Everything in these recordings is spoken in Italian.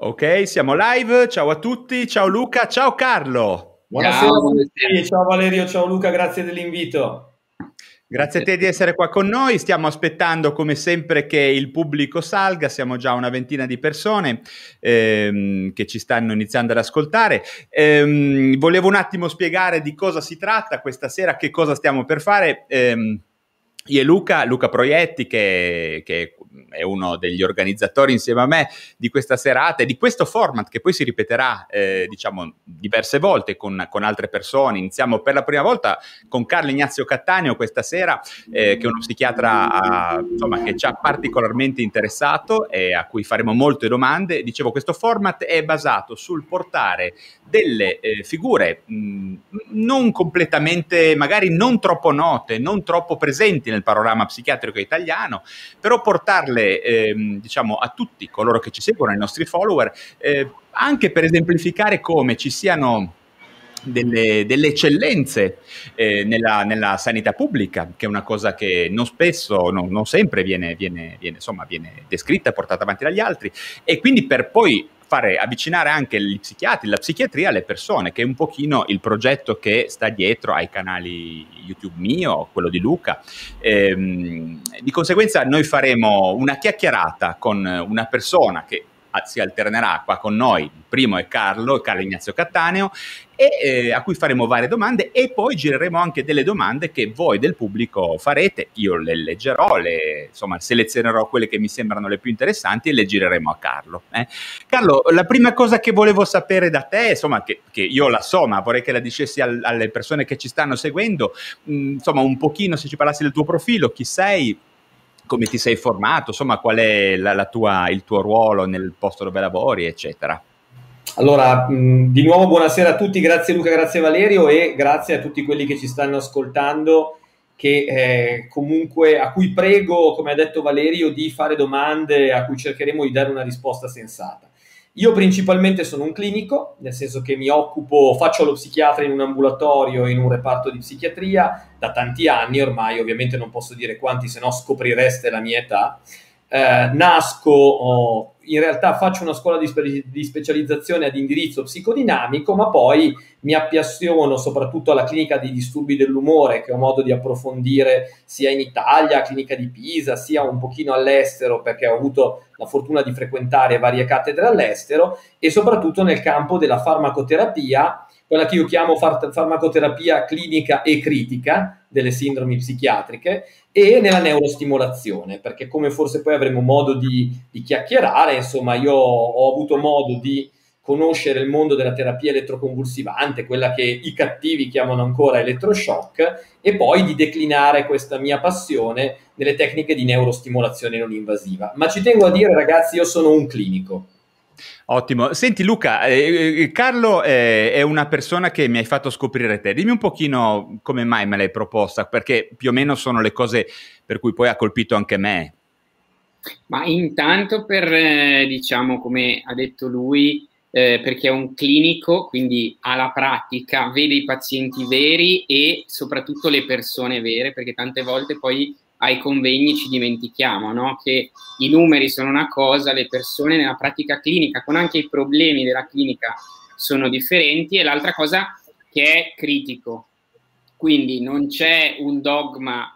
Ok, siamo live, ciao a tutti, ciao Luca, ciao Carlo. Buonasera, ciao, ciao Valerio, ciao Luca, grazie dell'invito. Grazie a te di essere qua con noi, stiamo aspettando come sempre che il pubblico salga, siamo già una ventina di persone che ci stanno iniziando ad ascoltare. Volevo un attimo spiegare di cosa si tratta questa sera, che cosa stiamo per fare. Io e Luca Proietti, che è uno degli organizzatori insieme a me di questa serata e di questo format che poi si ripeterà diverse volte con altre persone. Iniziamo per la prima volta con Carlo Ignazio Cattaneo questa sera, che è uno psichiatra che ci ha particolarmente interessato e a cui faremo molte domande. Dicevo, questo format è basato sul portare delle figure non completamente, magari non troppo note, non troppo presenti nel panorama psichiatrico italiano, però portarle a tutti coloro che ci seguono, ai nostri follower, anche per esemplificare come ci siano delle eccellenze nella sanità pubblica, che è una cosa che non sempre viene descritta e portata avanti dagli altri, e quindi per poi fare avvicinare anche gli psichiatri, la psichiatria alle persone, che è un pochino il progetto che sta dietro ai canali YouTube mio, quello di Luca. Di conseguenza noi faremo una chiacchierata con una persona che si alternerà qua con noi. Il primo è Carlo Ignazio Cattaneo, e a cui faremo varie domande, e poi gireremo anche delle domande che voi del pubblico farete. Io le leggerò, selezionerò quelle che mi sembrano le più interessanti e le gireremo a Carlo. Carlo, la prima cosa che volevo sapere da te, che io la so, ma vorrei che la dicessi alle persone che ci stanno seguendo, un pochino, se ci parlassi del tuo profilo, chi sei, come ti sei formato, qual è il tuo ruolo nel posto dove lavori, eccetera. Allora, di nuovo buonasera a tutti, grazie Luca, grazie Valerio, e grazie a tutti quelli che ci stanno ascoltando, che comunque a cui prego, come ha detto Valerio, di fare domande a cui cercheremo di dare una risposta sensata. Io principalmente sono un clinico, nel senso che faccio lo psichiatra in un ambulatorio, in un reparto di psichiatria, da tanti anni ormai, ovviamente non posso dire quanti, se no scoprireste la mia età. In realtà faccio una scuola di specializzazione ad indirizzo psicodinamico, ma poi mi appassiono soprattutto alla clinica di disturbi dell'umore, che ho modo di approfondire sia in Italia, clinica di Pisa, sia un pochino all'estero, perché ho avuto la fortuna di frequentare varie cattedre all'estero, e soprattutto nel campo della farmacoterapia, quella che io chiamo farmacoterapia clinica e critica delle sindromi psichiatriche, e nella neurostimolazione, perché come forse poi avremo modo di chiacchierare, io ho avuto modo di conoscere il mondo della terapia elettroconvulsivante, quella che i cattivi chiamano ancora elettroshock, e poi di declinare questa mia passione nelle tecniche di neurostimolazione non invasiva. Ma ci tengo a dire, ragazzi, io sono un clinico. Ottimo. Senti Luca, Carlo è una persona che mi hai fatto scoprire te. Dimmi un pochino come mai me l'hai proposta, perché più o meno sono le cose per cui poi ha colpito anche me. Ma intanto per, come ha detto lui, perché è un clinico, quindi ha la pratica, vede i pazienti veri e soprattutto le persone vere, perché tante volte poi ai convegni ci dimentichiamo, no? Che i numeri sono una cosa, le persone nella pratica clinica, con anche i problemi della clinica sono differenti, e l'altra cosa che è critico. Quindi non c'è un dogma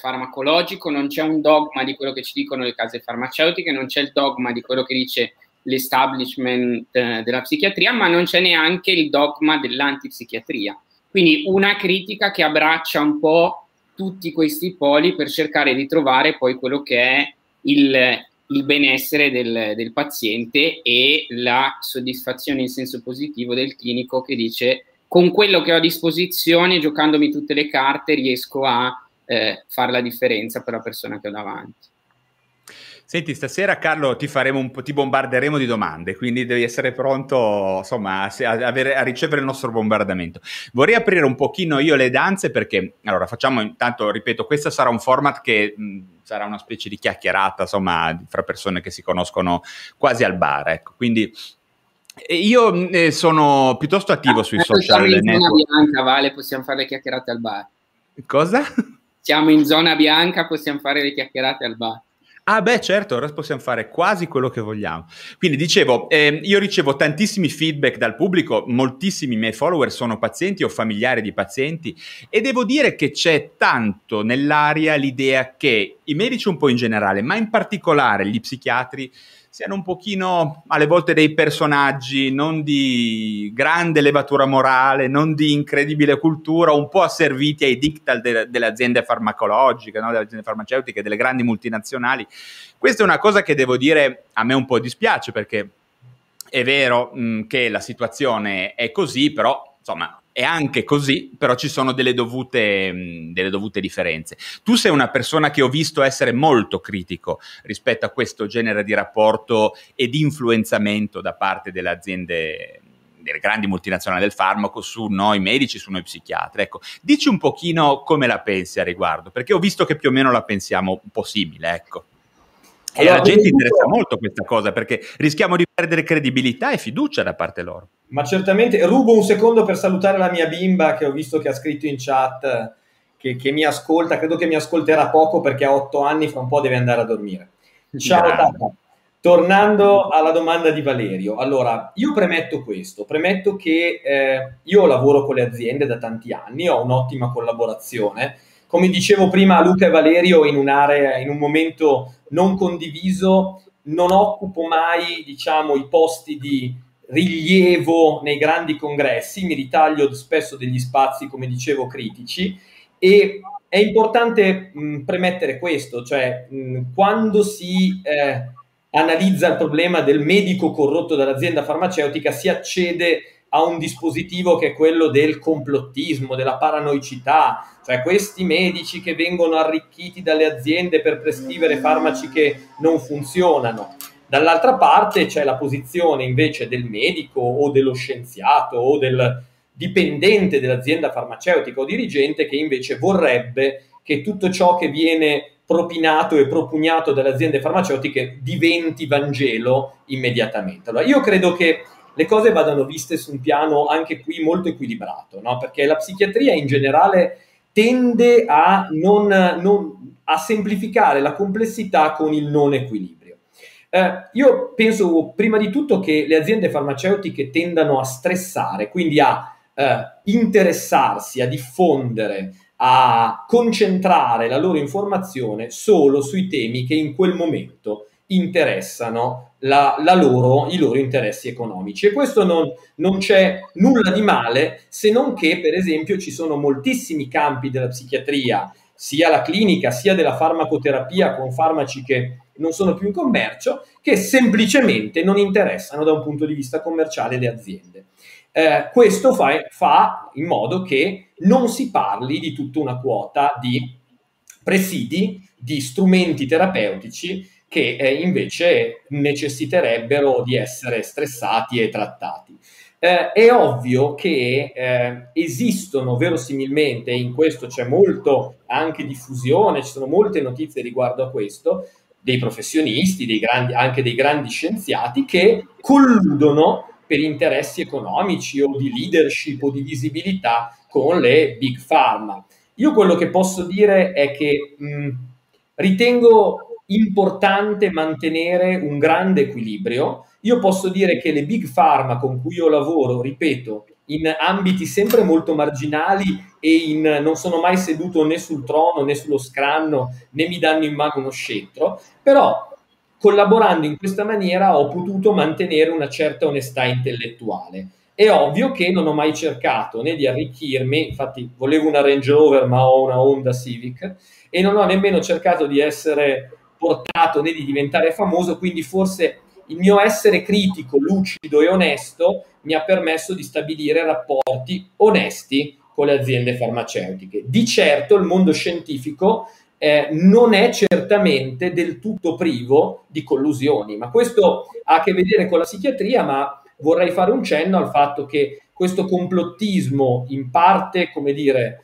farmacologico, non c'è un dogma di quello che ci dicono le case farmaceutiche, non c'è il dogma di quello che dice l'establishment della psichiatria, ma non c'è neanche il dogma dell'antipsichiatria. Quindi una critica che abbraccia un po' tutti questi poli per cercare di trovare poi quello che è il benessere del paziente e la soddisfazione in senso positivo del clinico che dice: con quello che ho a disposizione, giocandomi tutte le carte, riesco a fare la differenza per la persona che ho davanti. Senti, stasera Carlo ti bombarderemo di domande, quindi devi essere pronto, insomma, a ricevere il nostro bombardamento. Vorrei aprire un pochino io le danze, perché allora facciamo, intanto ripeto, questo sarà un format che sarà una specie di chiacchierata, insomma, fra persone che si conoscono quasi al bar, ecco, quindi. Io sono piuttosto attivo sui social network. Siamo in zona bianca, Vale, possiamo fare le chiacchierate al bar. Cosa? Siamo in zona bianca, possiamo fare le chiacchierate al bar. Ah beh, certo, ora possiamo fare quasi quello che vogliamo. Quindi dicevo, io ricevo tantissimi feedback dal pubblico, moltissimi miei follower sono pazienti o familiari di pazienti, e devo dire che c'è tanto nell'aria l'idea che i medici un po' in generale, ma in particolare gli psichiatri, siano un pochino alle volte dei personaggi non di grande levatura morale, non di incredibile cultura, un po' asserviti ai diktat delle aziende farmacologiche, no? Delle aziende farmaceutiche, delle grandi multinazionali. Questa è una cosa che devo dire a me un po' dispiace, perché è vero che la situazione è così, però insomma è anche così, però ci sono delle dovute differenze. Tu sei una persona che ho visto essere molto critico rispetto a questo genere di rapporto e di influenzamento da parte delle aziende, delle grandi multinazionali del farmaco, su noi medici, su noi psichiatri. Ecco, dici un pochino come la pensi a riguardo, perché ho visto che più o meno la pensiamo un po' simile, ecco. E allora, la gente interessa molto questa cosa, perché rischiamo di perdere credibilità e fiducia da parte loro. Ma certamente, rubo un secondo per salutare la mia bimba che ho visto che ha scritto in chat che mi ascolta, credo che mi ascolterà poco perché ha 8 anni, fra un po' deve andare a dormire. Ciao Tata. Tornando alla domanda di Valerio, allora io premetto che io lavoro con le aziende da tanti anni, ho un'ottima collaborazione. Come dicevo prima a Luca e Valerio, in un momento non condiviso, non occupo mai, diciamo, i posti di rilievo nei grandi congressi, mi ritaglio spesso degli spazi, come dicevo, critici, e è importante premettere questo, cioè quando si analizza il problema del medico corrotto dall'azienda farmaceutica si accede a un dispositivo che è quello del complottismo, della paranoicità, cioè questi medici che vengono arricchiti dalle aziende per prescrivere farmaci che non funzionano. Dall'altra parte c'è la posizione invece del medico o dello scienziato o del dipendente dell'azienda farmaceutica o dirigente, che invece vorrebbe che tutto ciò che viene propinato e propugnato dalle aziende farmaceutiche diventi Vangelo immediatamente. Allora, io credo che le cose vadano viste su un piano anche qui molto equilibrato, no? Perché la psichiatria in generale tende a, a semplificare la complessità con il non equilibrio. Io penso prima di tutto che le aziende farmaceutiche tendano a stressare, quindi a interessarsi, a diffondere, a concentrare la loro informazione solo sui temi che in quel momento interessano i loro interessi economici, e questo non c'è nulla di male, se non che per esempio ci sono moltissimi campi della psichiatria, sia la clinica sia della farmacoterapia, con farmaci che non sono più in commercio, che semplicemente non interessano da un punto di vista commerciale le aziende. Questo fa in modo che non si parli di tutta una quota di presidi, di strumenti terapeutici che invece necessiterebbero di essere stressati e trattati. È ovvio che esistono verosimilmente, in questo c'è molto anche diffusione, ci sono molte notizie riguardo a questo, dei professionisti, anche dei grandi scienziati che colludono per interessi economici o di leadership o di visibilità con le big pharma. Io quello che posso dire è che ritengo importante mantenere un grande equilibrio. Io posso dire che le big pharma con cui io lavoro, ripeto, in ambiti sempre molto marginali e non sono mai seduto né sul trono né sullo scranno né mi danno in mano uno scettro, però collaborando in questa maniera ho potuto mantenere una certa onestà intellettuale. È ovvio che non ho mai cercato né di arricchirmi, infatti volevo una Range Rover ma ho una Honda Civic, e non ho nemmeno cercato di essere portato né di diventare famoso, quindi forse il mio essere critico, lucido e onesto mi ha permesso di stabilire rapporti onesti con le aziende farmaceutiche. Di certo il mondo scientifico non è certamente del tutto privo di collusioni, ma questo ha a che vedere con la psichiatria, ma vorrei fare un cenno al fatto che questo complottismo in parte, come dire,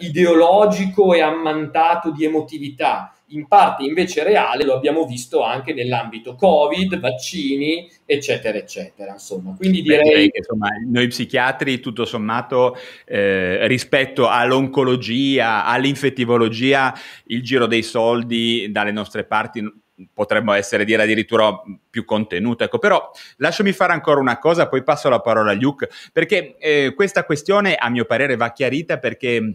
ideologico e ammantato di emotività, in parte invece reale, lo abbiamo visto anche nell'ambito Covid, vaccini, eccetera, eccetera. Insomma, quindi direi che insomma, noi psichiatri, tutto sommato, rispetto all'oncologia, all'infettivologia, il giro dei soldi dalle nostre parti potremmo essere dire addirittura più contenuto, ecco. Però lasciami fare ancora una cosa, poi passo la parola a Luca, perché questa questione a mio parere va chiarita, perché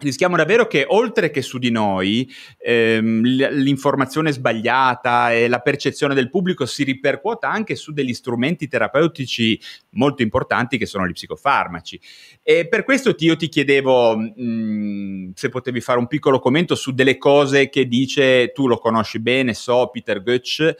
Rischiamo davvero che, oltre che su di noi, l'informazione sbagliata e la percezione del pubblico si ripercuota anche su degli strumenti terapeutici molto importanti che sono gli psicofarmaci. E per questo io ti chiedevo se potevi fare un piccolo commento su delle cose che dice, tu lo conosci bene, Peter Gøtzsche,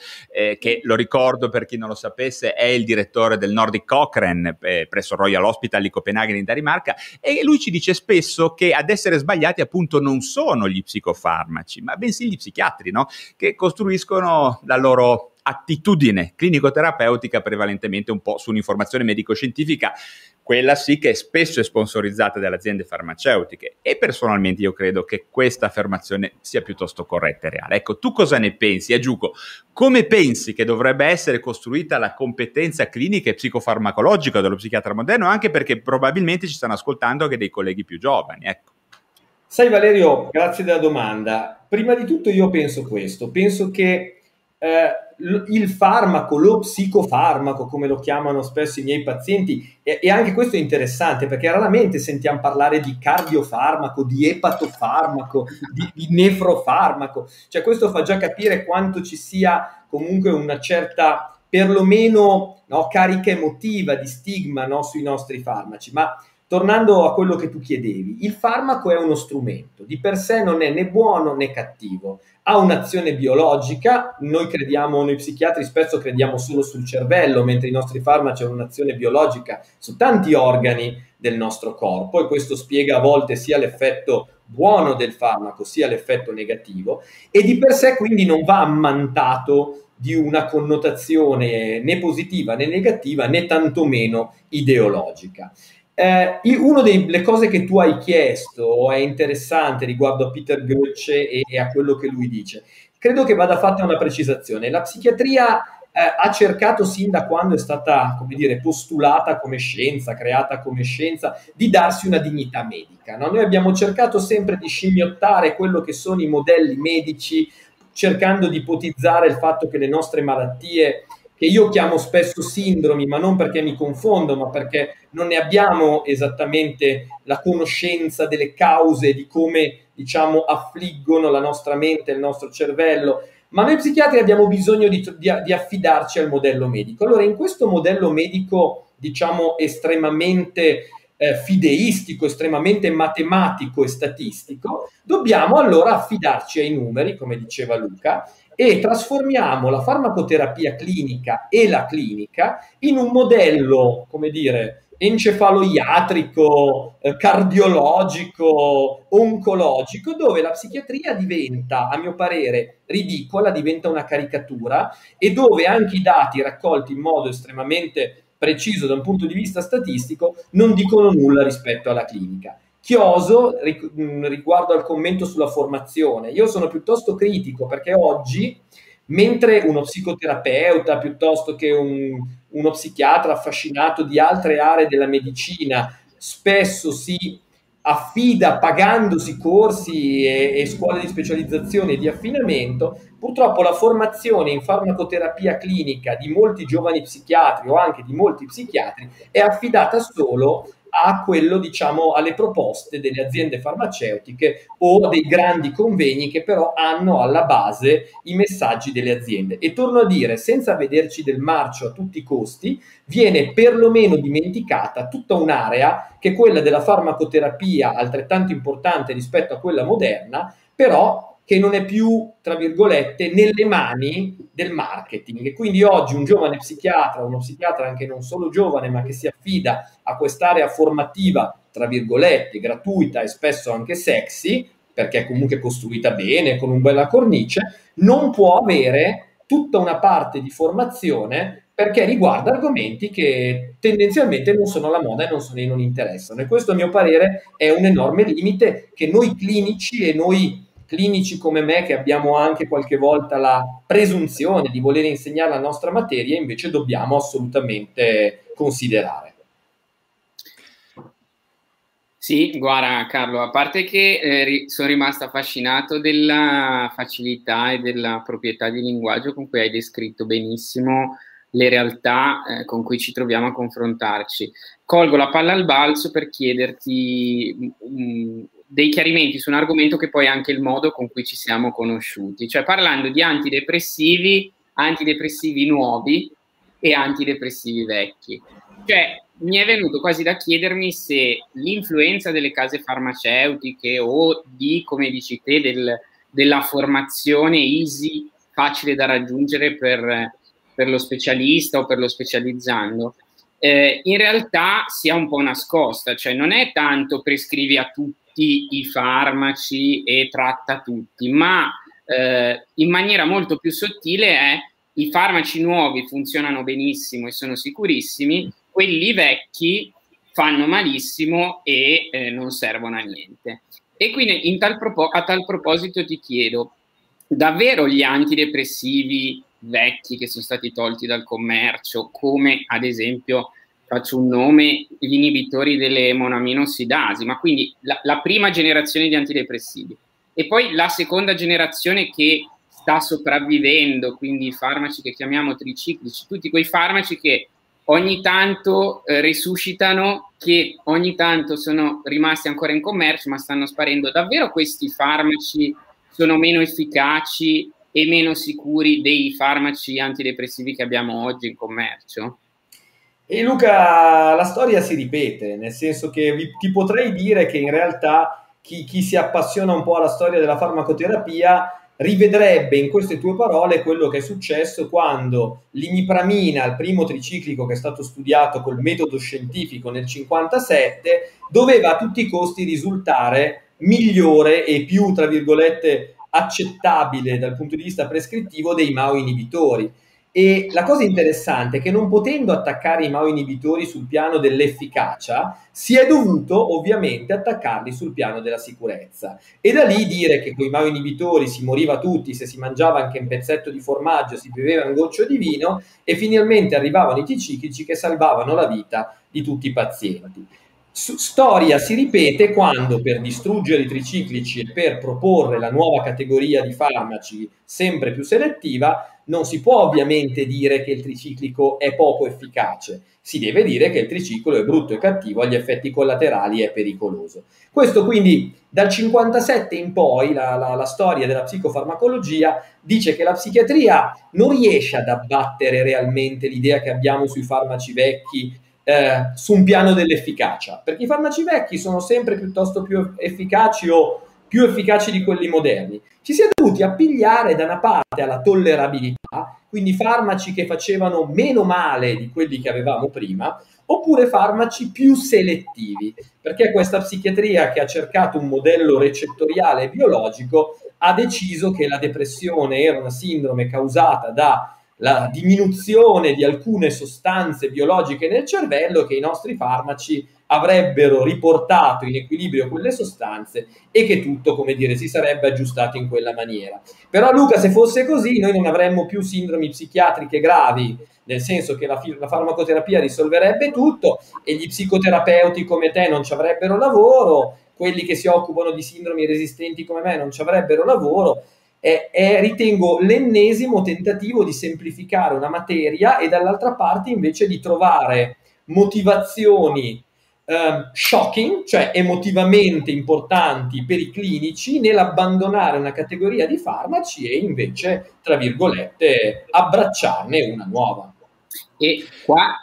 che lo ricordo per chi non lo sapesse, è il direttore del Nordic Cochrane presso il Royal Hospital di Copenaghen in Danimarca, e lui ci dice spesso che ad essere sbagliati appunto non sono gli psicofarmaci, ma bensì gli psichiatri, no? Che costruiscono la loro attitudine clinico-terapeutica prevalentemente un po' su un'informazione medico-scientifica, quella sì che spesso è sponsorizzata dalle aziende farmaceutiche, e personalmente io credo che questa affermazione sia piuttosto corretta e reale. Ecco, tu cosa ne pensi? Aggiungo, come pensi che dovrebbe essere costruita la competenza clinica e psicofarmacologica dello psichiatra moderno, anche perché probabilmente ci stanno ascoltando anche dei colleghi più giovani, ecco. Sai Valerio, grazie della domanda. Prima di tutto io penso questo, penso che il farmaco, lo psicofarmaco come lo chiamano spesso i miei pazienti, e anche questo è interessante perché raramente sentiamo parlare di cardiofarmaco, di epatofarmaco, di nefrofarmaco, cioè questo fa già capire quanto ci sia comunque una certa, perlomeno no, carica emotiva di stigma, no, sui nostri farmaci. Ma tornando a quello che tu chiedevi, il farmaco è uno strumento, di per sé non è né buono né cattivo, ha un'azione biologica, noi psichiatri spesso crediamo solo sul cervello, mentre i nostri farmaci hanno un'azione biologica su tanti organi del nostro corpo, e questo spiega a volte sia l'effetto buono del farmaco sia l'effetto negativo, e di per sé quindi non va ammantato di una connotazione né positiva né negativa né tantomeno ideologica. Una delle cose che tu hai chiesto è interessante riguardo a Peter Gøtzsche e a quello che lui dice. Credo che vada fatta una precisazione. La psichiatria ha cercato sin da quando è stata, come dire, postulata come scienza, creata come scienza, di darsi una dignità medica, no? Noi abbiamo cercato sempre di scimmiottare quello che sono i modelli medici, cercando di ipotizzare il fatto che le nostre malattie, che io chiamo spesso sindromi, ma non perché mi confondo, ma perché non ne abbiamo esattamente la conoscenza delle cause, di come, diciamo, affliggono la nostra mente, il nostro cervello, ma noi psichiatri abbiamo bisogno di affidarci al modello medico. Allora, in questo modello medico, diciamo, estremamente fideistico, estremamente matematico e statistico, dobbiamo allora affidarci ai numeri, come diceva Luca, e trasformiamo la farmacoterapia clinica e la clinica in un modello, come dire, encefaloiatrico, cardiologico, oncologico, dove la psichiatria diventa, a mio parere, ridicola, diventa una caricatura, e dove anche i dati raccolti in modo estremamente preciso da un punto di vista statistico non dicono nulla rispetto alla clinica. Chioso riguardo al commento sulla formazione. Io sono piuttosto critico, perché oggi, mentre uno psicoterapeuta piuttosto che uno psichiatra affascinato di altre aree della medicina spesso si affida pagandosi corsi e scuole di specializzazione e di affinamento, purtroppo la formazione in farmacoterapia clinica di molti giovani psichiatri o anche di molti psichiatri è affidata solo a quello, diciamo, alle proposte delle aziende farmaceutiche o dei grandi convegni che però hanno alla base i messaggi delle aziende. E torno a dire, senza vederci del marcio a tutti i costi, viene perlomeno dimenticata tutta un'area che è quella della farmacoterapia, altrettanto importante rispetto a quella moderna, però che non è più, tra virgolette, nelle mani del marketing. E quindi oggi un giovane psichiatra, uno psichiatra anche non solo giovane, ma che si affida a quest'area formativa, tra virgolette, gratuita e spesso anche sexy, perché è comunque costruita bene, con una bella cornice, non può avere tutta una parte di formazione perché riguarda argomenti che tendenzialmente non sono alla moda e non interessano. E questo, a mio parere, è un enorme limite che noi clinici e noi clinici come me, che abbiamo anche qualche volta la presunzione di voler insegnare la nostra materia, invece dobbiamo assolutamente considerare. Sì, guarda Carlo, a parte che sono rimasto affascinato della facilità e della proprietà di linguaggio con cui hai descritto benissimo le realtà con cui ci troviamo a confrontarci. Colgo la palla al balzo per chiederti dei chiarimenti su un argomento che poi è anche il modo con cui ci siamo conosciuti, cioè parlando di antidepressivi nuovi e antidepressivi vecchi. Cioè, mi è venuto quasi da chiedermi se l'influenza delle case farmaceutiche o di, come dici te, della formazione easy, facile da raggiungere per lo specialista o per lo specializzando, in realtà sia un po' nascosta, cioè non è tanto prescrivi a tutti i farmaci e tratta tutti, ma in maniera molto più sottile è: i farmaci nuovi funzionano benissimo e sono sicurissimi, quelli vecchi fanno malissimo e non servono a niente. E quindi a tal proposito ti chiedo, davvero gli antidepressivi vecchi che sono stati tolti dal commercio, come ad esempio, faccio un nome, gli inibitori delle monoaminoossidasi, ma quindi la prima generazione di antidepressivi e poi la seconda generazione che sta sopravvivendo, quindi i farmaci che chiamiamo triciclici, tutti quei farmaci che ogni tanto resuscitano, che ogni tanto sono rimasti ancora in commercio ma stanno sparendo, davvero questi farmaci sono meno efficaci e meno sicuri dei farmaci antidepressivi che abbiamo oggi in commercio? E Luca, la storia si ripete, nel senso che ti potrei dire che in realtà chi si appassiona un po' alla storia della farmacoterapia rivedrebbe in queste tue parole quello che è successo quando l'imipramina, il primo triciclico che è stato studiato col metodo scientifico nel 1957, doveva a tutti i costi risultare migliore e più, tra virgolette, accettabile dal punto di vista prescrittivo dei MAO inibitori. E la cosa interessante è che, non potendo attaccare i MAO inibitori sul piano dell'efficacia, si è dovuto ovviamente attaccarli sul piano della sicurezza. E da lì dire che con i MAO inibitori si moriva tutti se si mangiava anche un pezzetto di formaggio, si beveva un goccio di vino, e finalmente arrivavano i triciclici che salvavano la vita di tutti i pazienti. Storia si ripete quando, per distruggere i triciclici e per proporre la nuova categoria di farmaci sempre più selettiva, non si può ovviamente dire che il triciclico è poco efficace, si deve dire che il triciclo è brutto e cattivo, ha gli effetti collaterali, è pericoloso. Questo quindi dal 1957 in poi la storia della psicofarmacologia dice che la psichiatria non riesce ad abbattere realmente l'idea che abbiamo sui farmaci vecchi su un piano dell'efficacia, perché i farmaci vecchi sono sempre piuttosto più efficaci o più efficaci di quelli moderni. Ci si è dovuti appigliare da una parte alla tollerabilità, quindi farmaci che facevano meno male di quelli che avevamo prima, oppure farmaci più selettivi, perché questa psichiatria che ha cercato un modello recettoriale biologico ha deciso che la depressione era una sindrome causata dalla diminuzione di alcune sostanze biologiche nel cervello, che i nostri farmaci avrebbero riportato in equilibrio quelle sostanze e che tutto, come dire, si sarebbe aggiustato in quella maniera. Però Luca, se fosse così, noi non avremmo più sindromi psichiatriche gravi, nel senso che la farmacoterapia risolverebbe tutto e gli psicoterapeuti come te non ci avrebbero lavoro, quelli che si occupano di sindromi resistenti come me non ci avrebbero lavoro. Ritengo l'ennesimo tentativo di semplificare una materia e dall'altra parte invece di trovare motivazioni shocking, cioè emotivamente importanti per i clinici, nell'abbandonare una categoria di farmaci e invece, tra virgolette, abbracciarne una nuova. E qua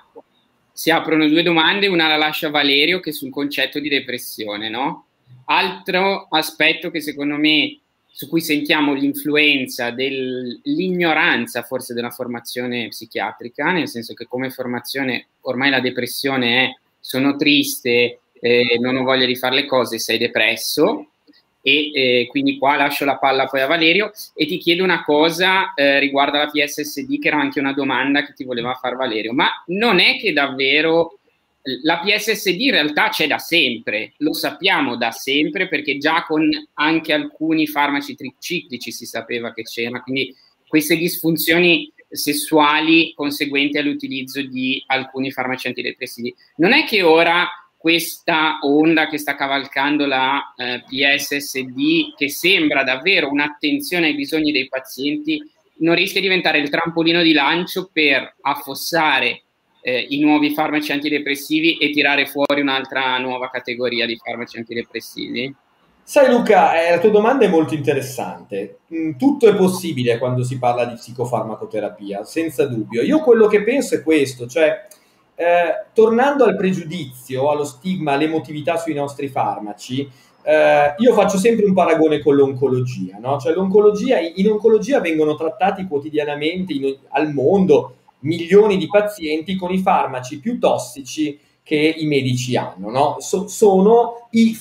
si aprono due domande, una la lascia Valerio, che è sul concetto di depressione, no? Altro aspetto che secondo me, su cui sentiamo l'influenza dell'ignoranza forse della formazione psichiatrica, nel senso che come formazione ormai la depressione è: sono triste, non ho voglia di fare le cose, sei depresso. E quindi qua lascio la palla poi a Valerio e ti chiedo una cosa riguardo alla PSSD, che era anche una domanda che ti voleva far Valerio. Ma non è che davvero la PSSD in realtà c'è da sempre, lo sappiamo da sempre, perché già con anche alcuni farmaci triciclici si sapeva che c'era, quindi queste disfunzioni sessuali conseguenti all'utilizzo di alcuni farmaci antidepressivi. Non è che ora questa onda che sta cavalcando la PSSD, che sembra davvero un'attenzione ai bisogni dei pazienti, non rischia di diventare il trampolino di lancio per affossare i nuovi farmaci antidepressivi e tirare fuori un'altra nuova categoria di farmaci antidepressivi? Sai Luca, la tua domanda è molto interessante. Tutto è possibile quando si parla di psicofarmacoterapia, senza dubbio. Io quello che penso è questo, cioè tornando al pregiudizio, allo stigma, all'emotività sui nostri farmaci, io faccio sempre un paragone con l'oncologia, no? Cioè l'oncologia, in oncologia vengono trattati quotidianamente al mondo milioni di pazienti con i farmaci più tossici che i medici hanno, no? I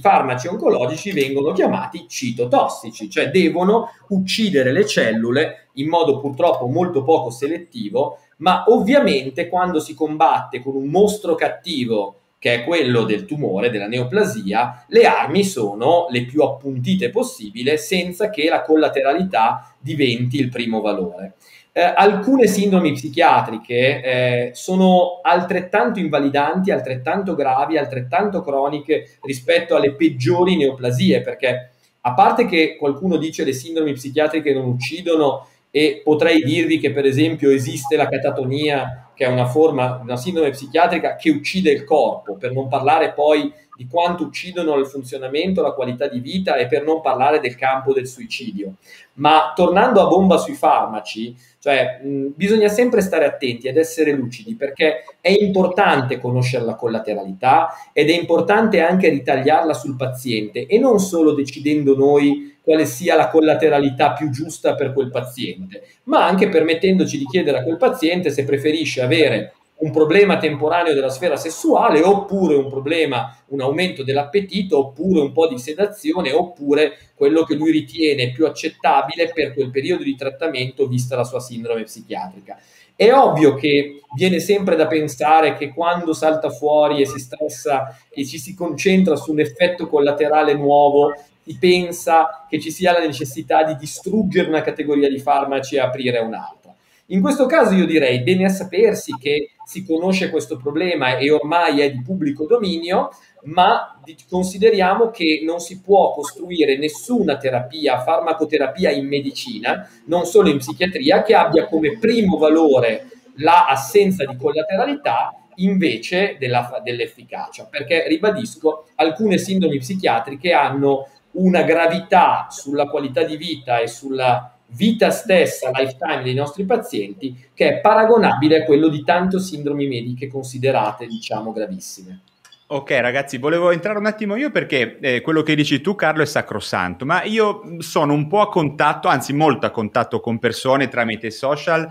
farmaci oncologici vengono chiamati citotossici, cioè devono uccidere le cellule in modo purtroppo molto poco selettivo, ma ovviamente quando si combatte con un mostro cattivo, che è quello del tumore, della neoplasia, le armi sono le più appuntite possibile, senza che la collateralità diventi il primo valore. Alcune sindromi psichiatriche sono altrettanto invalidanti, altrettanto gravi, altrettanto croniche rispetto alle peggiori neoplasie, perché a parte che qualcuno dice le sindromi psichiatriche non uccidono, e potrei dirvi che per esempio esiste la catatonia, che è una sindrome psichiatrica che uccide il corpo, per non parlare poi di quanto uccidono il funzionamento, la qualità di vita, e per non parlare del campo del suicidio. Ma tornando a bomba sui farmaci, cioè bisogna sempre stare attenti ed essere lucidi, perché è importante conoscere la collateralità ed è importante anche ritagliarla sul paziente, e non solo decidendo noi quale sia la collateralità più giusta per quel paziente, ma anche permettendoci di chiedere a quel paziente se preferisce avere un problema temporaneo della sfera sessuale, oppure un aumento dell'appetito, oppure un po' di sedazione, oppure quello che lui ritiene più accettabile per quel periodo di trattamento, vista la sua sindrome psichiatrica. È ovvio che viene sempre da pensare che quando salta fuori e si stressa e ci si concentra su un effetto collaterale nuovo, si pensa che ci sia la necessità di distruggere una categoria di farmaci e aprire un'altra. In questo caso io direi bene a sapersi che si conosce questo problema e ormai è di pubblico dominio, ma consideriamo che non si può costruire nessuna terapia, farmacoterapia in medicina, non solo in psichiatria, che abbia come primo valore l'assenza di collateralità invece dell'efficacia, perché, ribadisco, alcune sindromi psichiatriche hanno una gravità sulla qualità di vita e sulla vita stessa, lifetime dei nostri pazienti, che è paragonabile a quello di tante sindromi mediche considerate, diciamo, gravissime. Ok ragazzi, volevo entrare un attimo io perché quello che dici tu Carlo è sacrosanto, ma io sono un po' a contatto, anzi molto a contatto con persone tramite social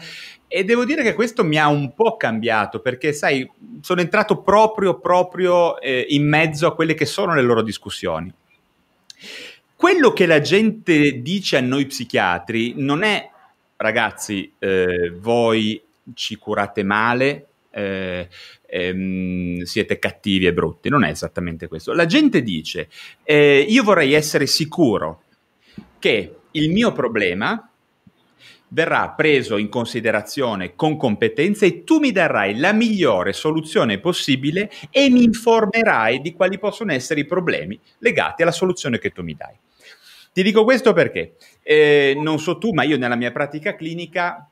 e devo dire che questo mi ha un po' cambiato perché sai, sono entrato proprio in mezzo a quelle che sono le loro discussioni. Quello che la gente dice a noi psichiatri non è ragazzi voi ci curate male, siete cattivi e brutti, non è esattamente questo. La gente dice io vorrei essere sicuro che il mio problema verrà preso in considerazione con competenza e tu mi darai la migliore soluzione possibile e mi informerai di quali possono essere i problemi legati alla soluzione che tu mi dai. Ti dico questo perché non so tu, ma io nella mia pratica clinica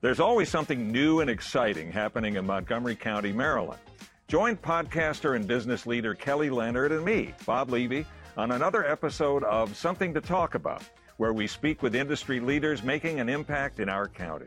there's always something new and exciting happening in Montgomery County, Maryland. Join podcaster and business leader Kelly Leonard and me, Bob Levy, on another episode of Something to Talk About, where we speak with industry leaders making an impact in our county.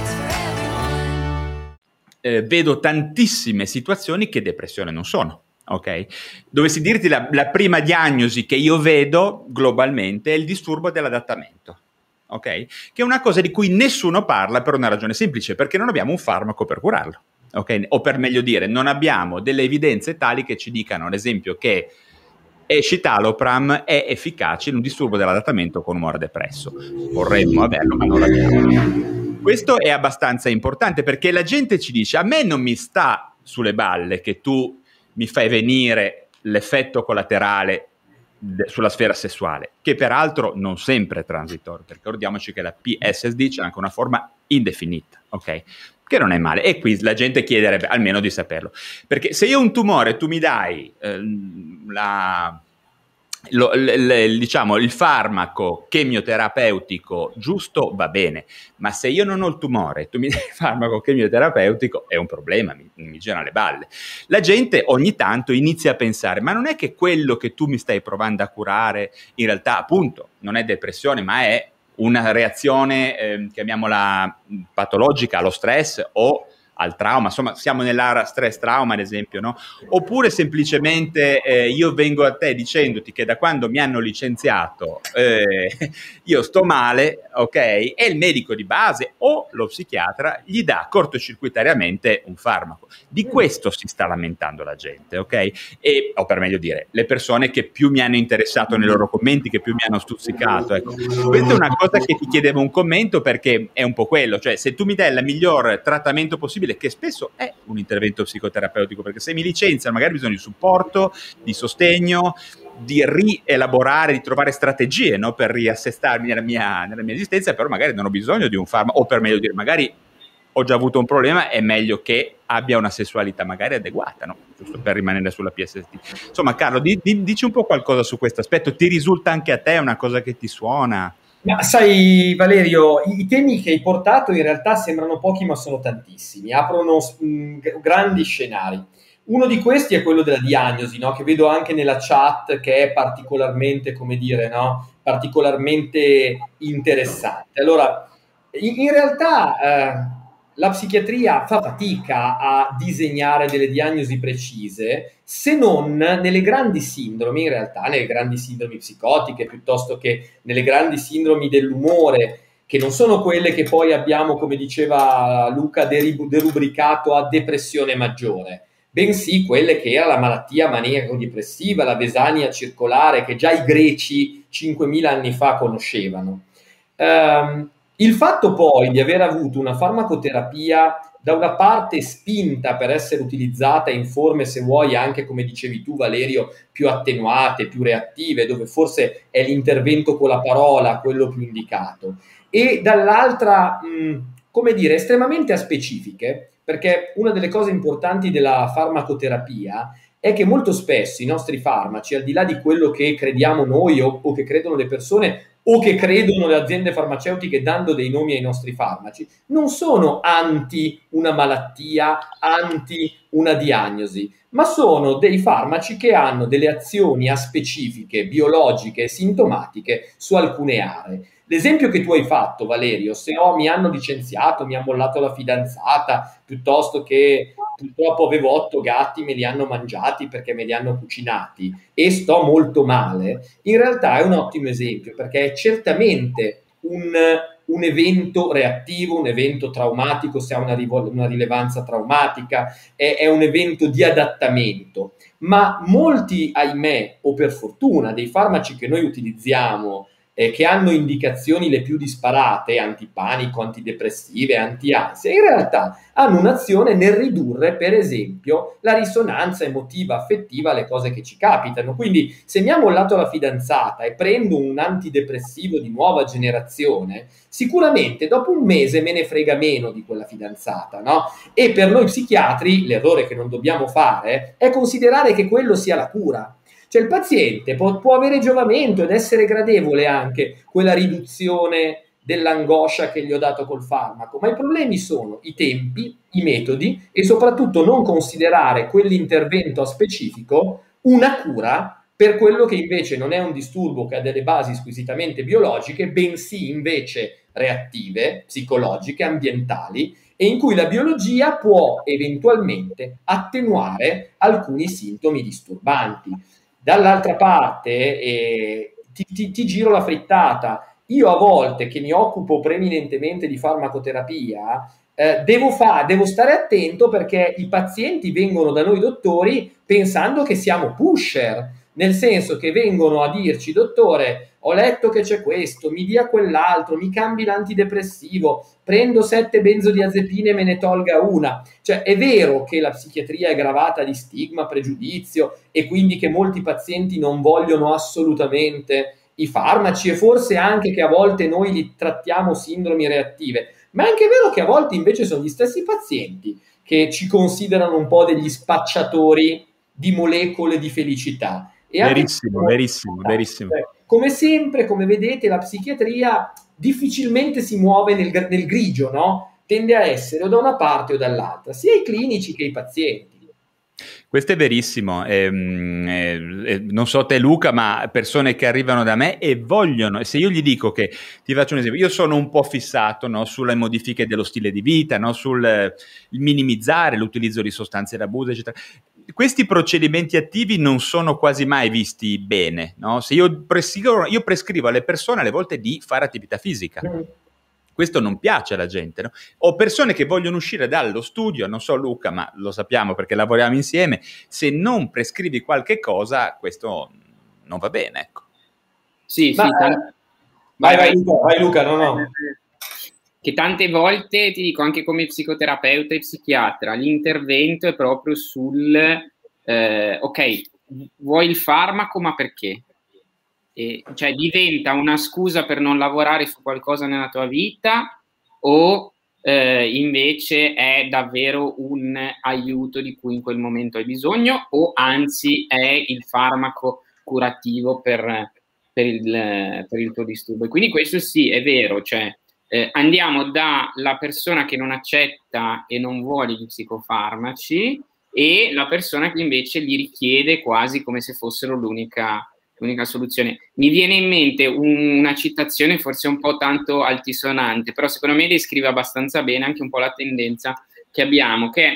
for everyone. Vedo tantissime situazioni che depressione non sono, ok? Dovessi dirti la prima diagnosi che io vedo globalmente è il disturbo dell'adattamento, ok? Che è una cosa di cui nessuno parla per una ragione semplice, perché non abbiamo un farmaco per curarlo, ok? O per meglio dire, non abbiamo delle evidenze tali che ci dicano, ad esempio, che escitalopram è efficace in un disturbo dell'adattamento con umore depresso. Vorremmo averlo, ma non l'abbiamo. Questo è abbastanza importante perché la gente ci dice a me non mi sta sulle balle che tu mi fai venire l'effetto collaterale sulla sfera sessuale, che peraltro non sempre è transitorio, perché ricordiamoci che la PSSD c'è anche una forma indefinita, ok? Che non è male, e qui la gente chiederebbe almeno di saperlo, perché se io ho un tumore tu mi dai diciamo il farmaco chemioterapeutico giusto va bene, ma se io non ho il tumore tu mi dai il farmaco chemioterapeutico è un problema, mi girano le balle. La gente ogni tanto inizia a pensare ma non è che quello che tu mi stai provando a curare in realtà appunto non è depressione ma è una reazione chiamiamola patologica allo stress o al trauma, insomma siamo nell'area stress trauma ad esempio, no? Oppure semplicemente io vengo a te dicendoti che da quando mi hanno licenziato io sto male, ok? E il medico di base o lo psichiatra gli dà cortocircuitariamente un farmaco. Di questo si sta lamentando la gente, ok? E, o per meglio dire, le persone che più mi hanno interessato nei loro commenti, che più mi hanno stuzzicato, ecco. Questa è una cosa che ti chiedevo un commento perché è un po' quello, cioè se tu mi dai il miglior trattamento possibile che spesso è un intervento psicoterapeutico, perché se mi licenziano magari bisogna di supporto, di sostegno, di rielaborare, di trovare strategie, no? Per riassestarmi nella mia esistenza, però magari non ho bisogno di un farmaco, o per meglio dire magari ho già avuto un problema, è meglio che abbia una sessualità magari adeguata, no? Giusto per rimanere sulla PSSD. Insomma Carlo, dici un po' qualcosa su questo aspetto, ti risulta anche a te una cosa che ti suona? Ma sai Valerio, i temi che hai portato in realtà sembrano pochi ma sono tantissimi, aprono grandi scenari. Uno di questi è quello della diagnosi, no? Che vedo anche nella chat, che è particolarmente, come dire, no? Particolarmente interessante. Allora, in realtà la psichiatria fa fatica a disegnare delle diagnosi precise, se non nelle grandi sindromi, in realtà, nelle grandi sindromi psicotiche, piuttosto che nelle grandi sindromi dell'umore, che non sono quelle che poi abbiamo, come diceva Luca, derubricato a depressione maggiore, bensì quelle che era la malattia maniaco-depressiva, la vesania circolare, che già i greci 5.000 anni fa conoscevano. Il fatto poi di aver avuto una farmacoterapia da una parte spinta per essere utilizzata in forme, se vuoi, anche come dicevi tu Valerio, più attenuate, più reattive, dove forse è l'intervento con la parola quello più indicato, e dall'altra, come dire, estremamente aspecifiche, perché una delle cose importanti della farmacoterapia è che molto spesso i nostri farmaci, al di là di quello che crediamo noi o che credono le persone o che credono le aziende farmaceutiche dando dei nomi ai nostri farmaci, non sono anti una malattia, anti una diagnosi, ma sono dei farmaci che hanno delle azioni aspecifiche, biologiche e sintomatiche su alcune aree. L'esempio che tu hai fatto, Valerio, se mi hanno licenziato, mi ha mollato la fidanzata, piuttosto che purtroppo avevo 8 gatti, me li hanno mangiati perché me li hanno cucinati e sto molto male, in realtà è un ottimo esempio, perché è certamente un evento reattivo, un evento traumatico, se ha una rilevanza traumatica, è un evento di adattamento, ma molti, ahimè, o per fortuna, dei farmaci che noi utilizziamo, che hanno indicazioni le più disparate, antipanico, antidepressive, antiansia, in realtà hanno un'azione nel ridurre, per esempio, la risonanza emotiva, affettiva alle cose che ci capitano. Quindi se mi ha mollato la fidanzata e prendo un antidepressivo di nuova generazione, sicuramente dopo un mese me ne frega meno di quella fidanzata, no? E per noi psichiatri l'errore che non dobbiamo fare è considerare che quello sia la cura. Cioè il paziente può avere giovamento ed essere gradevole anche quella riduzione dell'angoscia che gli ho dato col farmaco, ma i problemi sono i tempi, i metodi e soprattutto non considerare quell'intervento specifico una cura per quello che invece non è un disturbo che ha delle basi squisitamente biologiche, bensì invece reattive, psicologiche, ambientali, e in cui la biologia può eventualmente attenuare alcuni sintomi disturbanti. Dall'altra parte, ti giro la frittata, io a volte che mi occupo preeminentemente di farmacoterapia, devo stare attento perché i pazienti vengono da noi dottori pensando che siamo pusher, nel senso che vengono a dirci: dottore, ho letto che c'è questo, mi dia quell'altro, mi cambi l'antidepressivo, prendo 7 benzodiazepine e me ne tolga una. Cioè è vero che la psichiatria è gravata di stigma, pregiudizio e quindi che molti pazienti non vogliono assolutamente i farmaci e forse anche che a volte noi li trattiamo sindromi reattive, ma è anche vero che a volte invece sono gli stessi pazienti che ci considerano un po' degli spacciatori di molecole di felicità. E verissimo, verissimo, verissimo. Come sempre, come vedete, la psichiatria difficilmente si muove nel grigio, no? Tende a essere o da una parte o dall'altra, sia i clinici che i pazienti. Questo è verissimo. Non so te, Luca, ma persone che arrivano da me e vogliono, se io gli dico che, ti faccio un esempio, io sono un po' fissato, no, sulle modifiche dello stile di vita, no, sul minimizzare l'utilizzo di sostanze da abuso, eccetera. Questi procedimenti attivi non sono quasi mai visti bene, no? Se io prescrivo alle persone alle volte di fare attività fisica. Questo non piace alla gente, no? Ho persone che vogliono uscire dallo studio, non so Luca, ma lo sappiamo perché lavoriamo insieme, se non prescrivi qualche cosa, questo non va bene, ecco. Sì, ma, sì. Vai Luca, no. Che tante volte, ti dico anche come psicoterapeuta e psichiatra, l'intervento è proprio sul ok, vuoi il farmaco, ma perché? Cioè diventa una scusa per non lavorare su qualcosa nella tua vita o invece è davvero un aiuto di cui in quel momento hai bisogno o anzi è il farmaco curativo per il tuo disturbo. E quindi questo sì, è vero, cioè andiamo dalla persona che non accetta e non vuole gli psicofarmaci e la persona che invece li richiede quasi come se fossero l'unica soluzione. Mi viene in mente una citazione forse un po' tanto altisonante, però secondo me descrive abbastanza bene anche un po' la tendenza che abbiamo, che è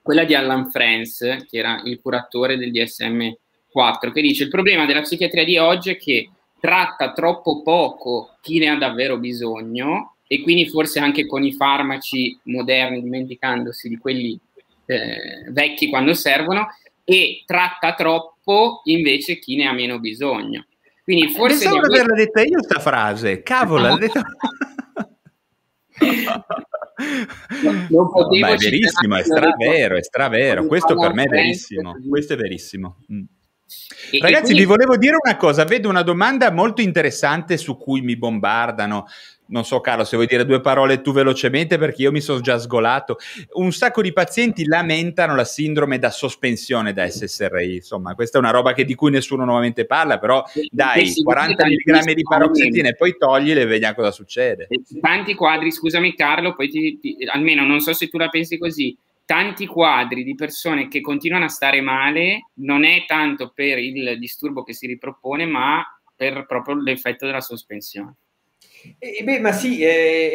quella di Allen Frances, che era il curatore del DSM4, che dice: il problema della psichiatria di oggi è che tratta troppo poco chi ne ha davvero bisogno e quindi forse anche con i farmaci moderni, dimenticandosi di quelli vecchi quando servono, e tratta troppo invece chi ne ha meno bisogno. Quindi forse pensavo di averla detta io questa frase, cavola, l'ho detta. No, ma è verissimo, è stravero, questo per me è verissimo, questo è verissimo. Ragazzi, vi volevo dire una cosa, vedo una domanda molto interessante su cui mi bombardano. Non so, Carlo, se vuoi dire due parole tu velocemente, perché io mi sono già sgolato. Un sacco di pazienti lamentano la sindrome da sospensione da SSRI, insomma, questa è una roba che di cui nessuno nuovamente parla, però dai, 40 mg di paroxetina e poi toglile e vediamo cosa succede. Tanti quadri, scusami Carlo, poi almeno non so se tu la pensi così, tanti quadri di persone che continuano a stare male, non è tanto per il disturbo che si ripropone, ma per proprio l'effetto della sospensione. Beh, ma sì,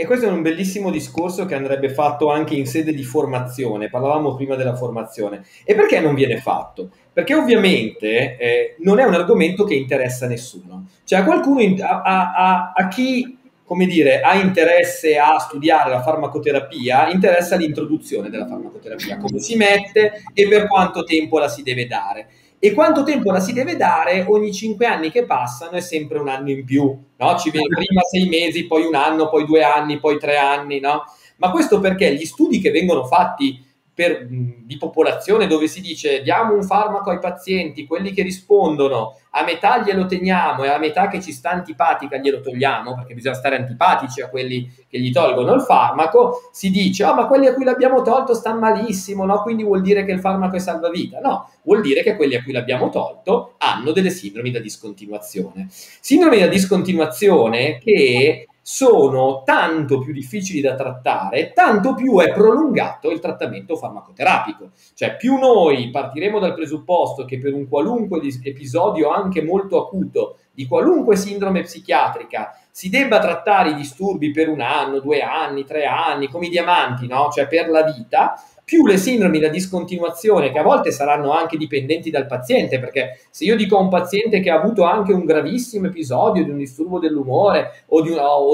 questo è un bellissimo discorso che andrebbe fatto anche in sede di formazione. Parlavamo prima della formazione. E perché non viene fatto? Perché ovviamente non è un argomento che interessa a nessuno. Cioè a qualcuno, a chi, come dire, ha interesse a studiare la farmacoterapia, interessa l'introduzione della farmacoterapia, come si mette e per quanto tempo la si deve dare. E quanto tempo la si deve dare? Ogni 5 anni che passano è sempre un anno in più, no? Ci viene prima 6 mesi, poi 1 anno, poi 2 anni, poi 3 anni, no? Ma questo perché gli studi che vengono fatti di popolazione, dove si dice diamo un farmaco ai pazienti, quelli che rispondono a metà glielo teniamo e a metà che ci sta antipatica glielo togliamo, perché bisogna stare antipatici a quelli che gli tolgono il farmaco, si dice ma quelli a cui l'abbiamo tolto stanno malissimo, no? Quindi vuol dire che il farmaco è salvavita. No, vuol dire che quelli a cui l'abbiamo tolto hanno delle sindromi da discontinuazione. Sindromi da discontinuazione che sono tanto più difficili da trattare, tanto più è prolungato il trattamento farmacoterapico. Cioè più noi partiremo dal presupposto che per un qualunque episodio anche molto acuto di qualunque sindrome psichiatrica si debba trattare i disturbi per 1 anno, 2 anni, 3 anni, come i diamanti, no? Cioè per la vita, più le sindromi da discontinuazione, che a volte saranno anche dipendenti dal paziente, perché se io dico a un paziente che ha avuto anche un gravissimo episodio di un disturbo dell'umore o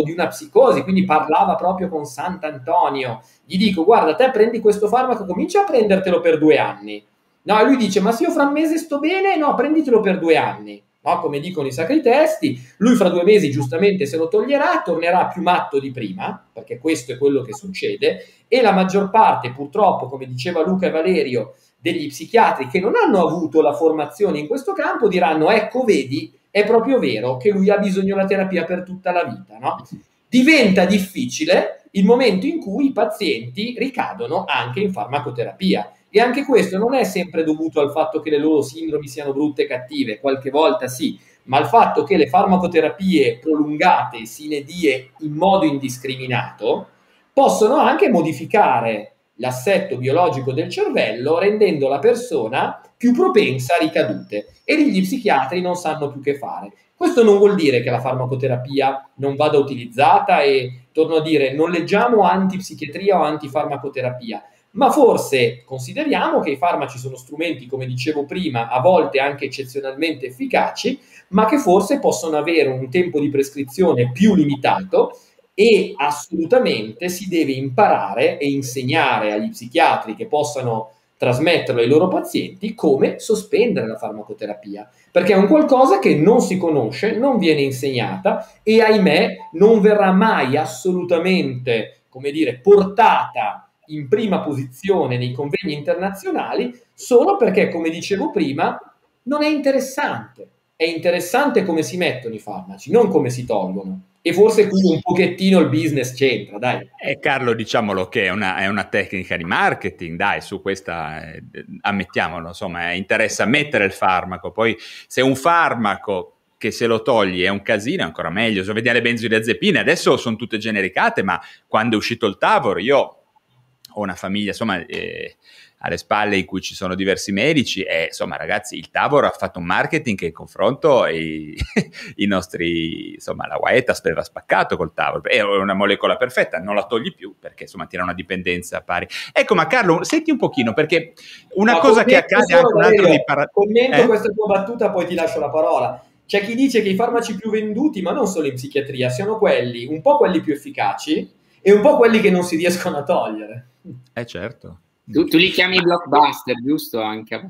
di una psicosi, quindi parlava proprio con Sant'Antonio, gli dico guarda te prendi questo farmaco, comincia a prendertelo per 2 anni. No, e lui dice ma se io fra 1 mese sto bene, no, prenditelo per 2 anni. No, come dicono i sacri testi, lui fra 2 mesi giustamente se lo toglierà, tornerà più matto di prima, perché questo è quello che succede, e la maggior parte purtroppo, come diceva Luca e Valerio, degli psichiatri che non hanno avuto la formazione in questo campo diranno ecco vedi, è proprio vero che lui ha bisogno della terapia per tutta la vita, no? Diventa difficile il momento in cui i pazienti ricadono anche in farmacoterapia. E anche questo non è sempre dovuto al fatto che le loro sindromi siano brutte e cattive, qualche volta sì, ma al fatto che le farmacoterapie prolungate, sine die, in modo indiscriminato, possono anche modificare l'assetto biologico del cervello, rendendo la persona più propensa a ricadute. E gli psichiatri non sanno più che fare. Questo non vuol dire che la farmacoterapia non vada utilizzata e, torno a dire, non leggiamo antipsichiatria o antifarmacoterapia, ma forse consideriamo che i farmaci sono strumenti, come dicevo prima, a volte anche eccezionalmente efficaci, ma che forse possono avere un tempo di prescrizione più limitato e assolutamente si deve imparare e insegnare agli psichiatri che possano trasmetterlo ai loro pazienti come sospendere la farmacoterapia, perché è un qualcosa che non si conosce, non viene insegnata e ahimè non verrà mai assolutamente, come dire, portata in prima posizione nei convegni internazionali, solo perché, come dicevo prima, non è interessante. È interessante come si mettono i farmaci, non come si tolgono. E forse qui un pochettino il business c'entra, dai. Carlo, diciamolo che è una tecnica di marketing, dai, su questa ammettiamolo, insomma, interessa mettere il farmaco. Poi se un farmaco che se lo togli è un casino, è ancora meglio. Se vediamo le benzodiazepine, adesso sono tutte genericate, ma quando è uscito il Tavor, io ho una famiglia, insomma, alle spalle in cui ci sono diversi medici e, insomma, ragazzi, il Tavor ha fatto un marketing che in confronto i nostri, insomma, la Waetas aveva spaccato col Tavor, è una molecola perfetta, non la togli più perché, insomma, tira una dipendenza pari. Ecco, ma Carlo, senti un pochino, perché una cosa che accade anche un altro di commento questa tua battuta, poi ti lascio la parola. C'è chi dice che i farmaci più venduti, ma non solo in psichiatria, siano quelli, un po' quelli più efficaci e un po' quelli che non si riescono a togliere. Certo. Tu li chiami blockbuster, giusto? Anche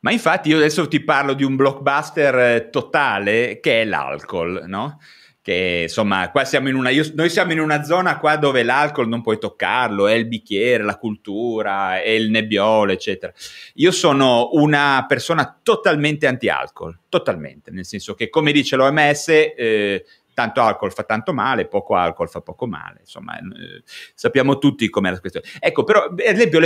ma infatti io adesso ti parlo di un blockbuster totale che è l'alcol, no? Che insomma, qua siamo noi siamo in una zona qua dove l'alcol non puoi toccarlo, è il bicchiere, la cultura, è il nebbiolo, eccetera. Io sono una persona totalmente anti-alcol, totalmente, nel senso che, come dice l'OMS, tanto alcol fa tanto male, poco alcol fa poco male, insomma sappiamo tutti com'è la questione. Ecco, però per esempio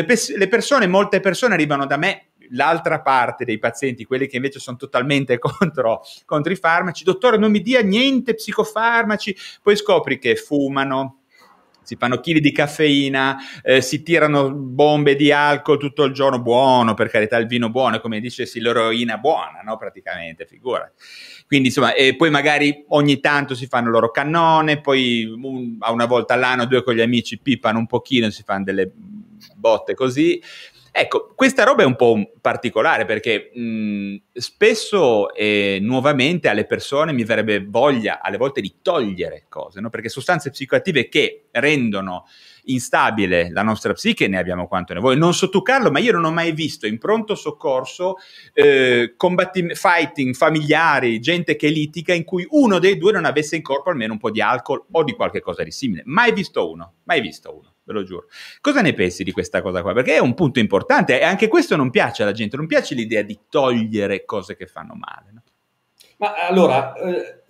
molte persone arrivano da me, l'altra parte dei pazienti, quelli che invece sono totalmente contro i farmaci: dottore, non mi dia niente psicofarmaci. Poi scopri che fumano, si fanno chili di caffeina, si tirano bombe di alcol tutto il giorno. Buono, per carità, il vino buono, come dicessi l'eroina buona, no? Praticamente, figurati. Quindi insomma, e poi magari ogni tanto si fanno il loro cannone, poi una volta all'anno, due con gli amici pipano un pochino, si fanno delle botte così. Ecco, questa roba è un po' particolare perché spesso nuovamente alle persone mi verrebbe voglia alle volte di togliere cose, no? Perché sostanze psicoattive che rendono instabile la nostra psiche ne abbiamo quanto ne vuoi. Non so tu, Carlo, ma io non ho mai visto in pronto soccorso fighting familiari, gente che litiga, in cui uno dei due non avesse in corpo almeno un po' di alcol o di qualche cosa di simile. Mai visto uno. Ve lo giuro. Cosa ne pensi di questa cosa qua? Perché è un punto importante e anche questo non piace alla gente, non piace l'idea di togliere cose che fanno male, no? Ma allora,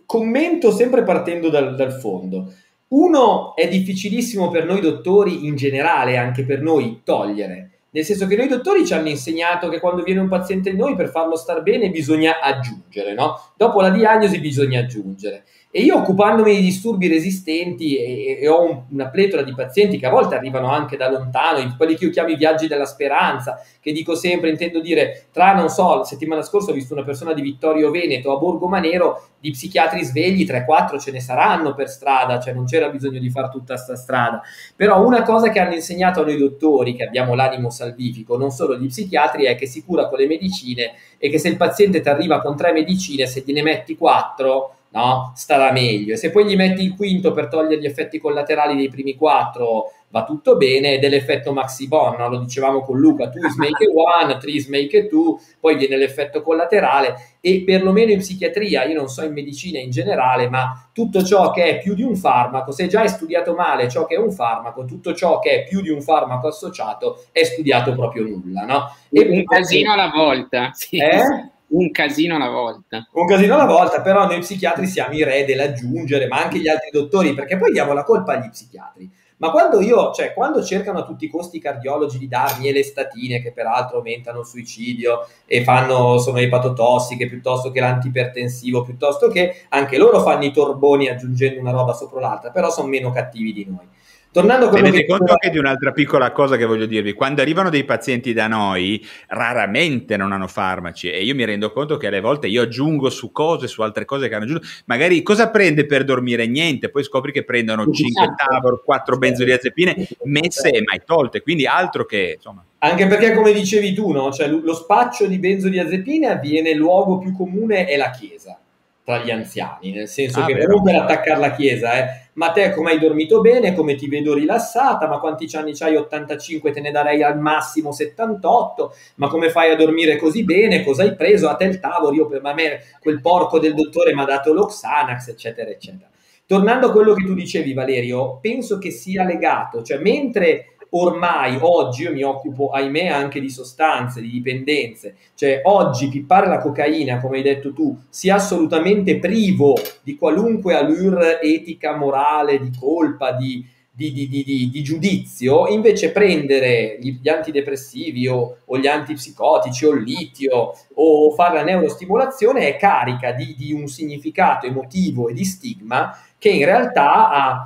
commento sempre partendo dal fondo. Uno, è difficilissimo per noi dottori in generale, anche per noi, togliere. Nel senso che noi dottori ci hanno insegnato che quando viene un paziente in noi, per farlo star bene bisogna aggiungere, no? Dopo la diagnosi bisogna aggiungere. E io, occupandomi di disturbi resistenti, e ho una pletora di pazienti che a volte arrivano anche da lontano, quelli che io chiamo i viaggi della speranza, che dico sempre, intendo dire, la settimana scorsa ho visto una persona di Vittorio Veneto a Borgo Manero, di psichiatri svegli 3-4 ce ne saranno per strada, cioè non c'era bisogno di far tutta sta strada. Però una cosa che hanno insegnato a noi dottori, che abbiamo l'animo salvifico, non solo gli psichiatri, è che si cura con le medicine e che se il paziente ti arriva con 3 medicine, se gliene metti 4, no, starà meglio. E se poi gli metti il quinto per togliere gli effetti collaterali dei primi 4, va tutto bene. Dell'effetto maxi bon, no? Lo dicevamo con Luca, 2 make 1, 3 make 2, poi viene l'effetto collaterale. E perlomeno in psichiatria, io non so in medicina in generale, ma tutto ciò che è più di un farmaco, se già è studiato male ciò che è un farmaco, tutto ciò che è più di un farmaco associato è studiato proprio nulla, no? E un casino alla volta, sì. Un casino alla volta. Un casino alla volta, però noi psichiatri siamo i re dell'aggiungere, ma anche gli altri dottori, perché poi diamo la colpa agli psichiatri. Ma quando cercano a tutti i costi i cardiologi di darmi le statine, che peraltro aumentano il suicidio e sono epatotossiche, piuttosto che l'antipertensivo, piuttosto che anche loro fanno i torboni aggiungendo una roba sopra l'altra, però sono meno cattivi di noi. Tornando a quello Tenete conto anche di un'altra piccola cosa che voglio dirvi: quando arrivano dei pazienti da noi, raramente non hanno farmaci, e io mi rendo conto che alle volte io aggiungo su altre cose che hanno aggiunto. Magari cosa prende per dormire? Niente. Poi scopri che prendono 5 Tavor, 4 benzodiazepine messe e mai tolte, quindi altro che, insomma. Anche perché, come dicevi tu, no? Cioè, lo spaccio di benzodiazepine avviene, il luogo più comune è la chiesa, tra gli anziani, nel senso che comunque attaccare la chiesa, ma te come hai dormito bene, come ti vedo rilassata, ma quanti anni c'hai? 85, te ne darei al massimo 78, ma come fai a dormire così bene, cosa hai preso, a te il tavolo, a me quel porco del dottore mi ha dato l'Oxanax, eccetera eccetera. Tornando a quello che tu dicevi, Valerio, penso che sia legato, cioè mentre ormai oggi io mi occupo, ahimè, anche di sostanze, di dipendenze, cioè oggi pippare la cocaina, come hai detto tu, sia assolutamente privo di qualunque allure etica, morale, di colpa, di giudizio. Invece prendere gli antidepressivi o gli antipsicotici o il litio o fare la neurostimolazione è carica di un significato emotivo e di stigma che in realtà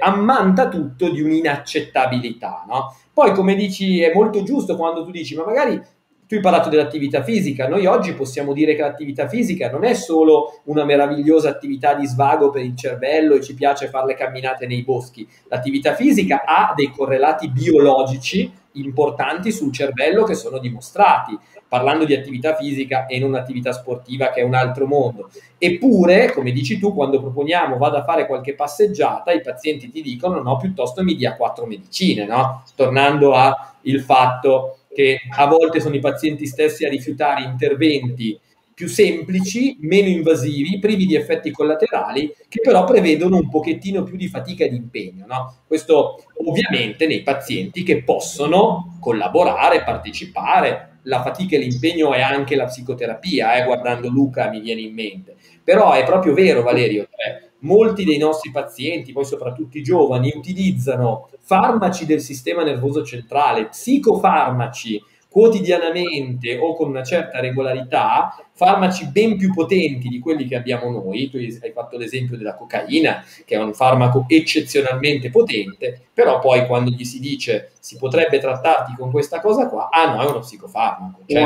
ammanta tutto di un'inaccettabilità, no? Poi, come dici, è molto giusto quando tu dici, ma magari tu hai parlato dell'attività fisica, noi oggi possiamo dire che l'attività fisica non è solo una meravigliosa attività di svago per il cervello e ci piace fare le camminate nei boschi. L'attività fisica ha dei correlati biologici importanti sul cervello che sono dimostrati, parlando di attività fisica e non attività sportiva, che è un altro mondo. Eppure, come dici tu, quando proponiamo vado a fare qualche passeggiata, i pazienti ti dicono no, piuttosto mi dia 4 medicine, no? Tornando al fatto che a volte sono i pazienti stessi a rifiutare interventi più semplici, meno invasivi, privi di effetti collaterali, che però prevedono un pochettino più di fatica e di impegno, no? Questo ovviamente nei pazienti che possono collaborare, partecipare. La fatica e l'impegno è anche la psicoterapia, guardando Luca mi viene in mente. Però è proprio vero, Valerio, cioè, molti dei nostri pazienti, poi soprattutto i giovani, utilizzano farmaci del sistema nervoso centrale, psicofarmaci quotidianamente o con una certa regolarità, farmaci ben più potenti di quelli che abbiamo noi. Tu hai fatto l'esempio della cocaina, che è un farmaco eccezionalmente potente, però poi quando gli si dice si potrebbe trattarti con questa cosa qua, ah no, è uno psicofarmaco. Cioè...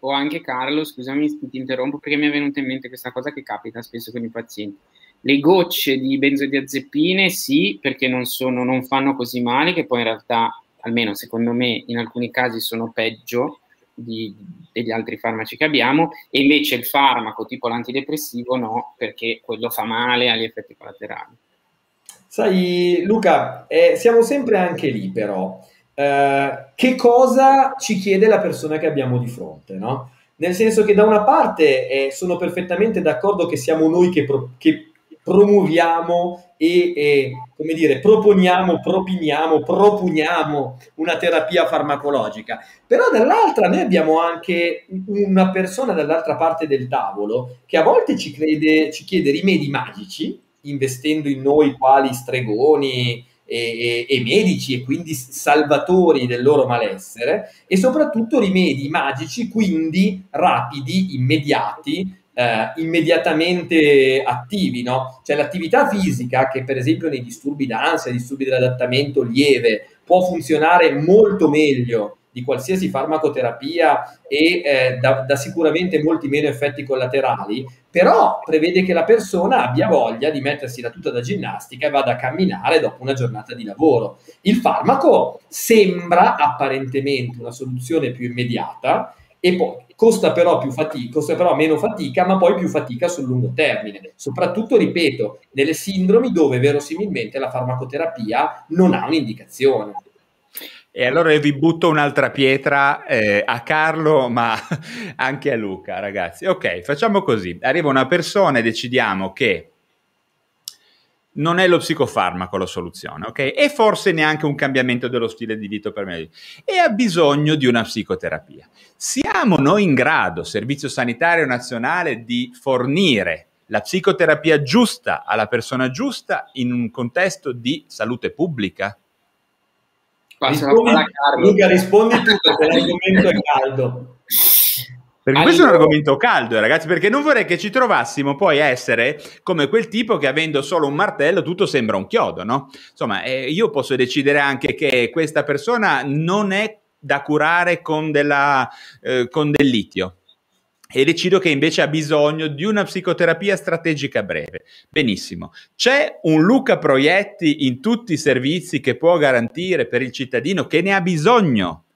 O anche Carlo, scusami ti interrompo, perché mi è venuta in mente questa cosa che capita spesso con i pazienti. Le gocce di benzodiazepine sì, perché non fanno così male, che poi in realtà, almeno secondo me, in alcuni casi sono peggio degli altri farmaci che abbiamo, e invece il farmaco tipo l'antidepressivo no, perché quello fa male agli effetti collaterali. Sai Luca, siamo sempre anche lì però, che cosa ci chiede la persona che abbiamo di fronte, no? Nel senso che da una parte sono perfettamente d'accordo che siamo noi che promuoviamo e come dire, propugniamo una terapia farmacologica, però dall'altra noi abbiamo anche una persona dall'altra parte del tavolo che a volte ci chiede rimedi magici, investendo in noi quali stregoni e medici e quindi salvatori del loro malessere, e soprattutto rimedi magici, quindi rapidi, immediati, immediatamente attivi, no? Cioè l'attività fisica, che per esempio nei disturbi d'ansia, disturbi dell'adattamento lieve, può funzionare molto meglio di qualsiasi farmacoterapia e da sicuramente molti meno effetti collaterali, però prevede che la persona abbia voglia di mettersi la tuta da ginnastica e vada a camminare dopo una giornata di lavoro. Il farmaco sembra apparentemente una soluzione più immediata e poi costa però meno fatica, ma poi più fatica sul lungo termine, soprattutto, ripeto, nelle sindromi dove verosimilmente la farmacoterapia non ha un'indicazione. E allora io vi butto un'altra pietra a Carlo, ma anche a Luca, ragazzi. Ok, facciamo così, arriva una persona e decidiamo che non è lo psicofarmaco la soluzione, ok? E forse neanche un cambiamento dello stile di vita per me. E ha bisogno di una psicoterapia. Siamo noi in grado, Servizio Sanitario Nazionale, di fornire la psicoterapia giusta alla persona giusta in un contesto di salute pubblica? Rispondi tu, perché l'argomento è caldo. Perché questo è un argomento caldo, ragazzi, perché non vorrei che ci trovassimo poi a essere come quel tipo che avendo solo un martello tutto sembra un chiodo, no? Insomma, io posso decidere anche che questa persona non è da curare con del litio e decido che invece ha bisogno di una psicoterapia strategica breve. Benissimo. C'è un Luca Proietti in tutti i servizi che può garantire per il cittadino che ne ha bisogno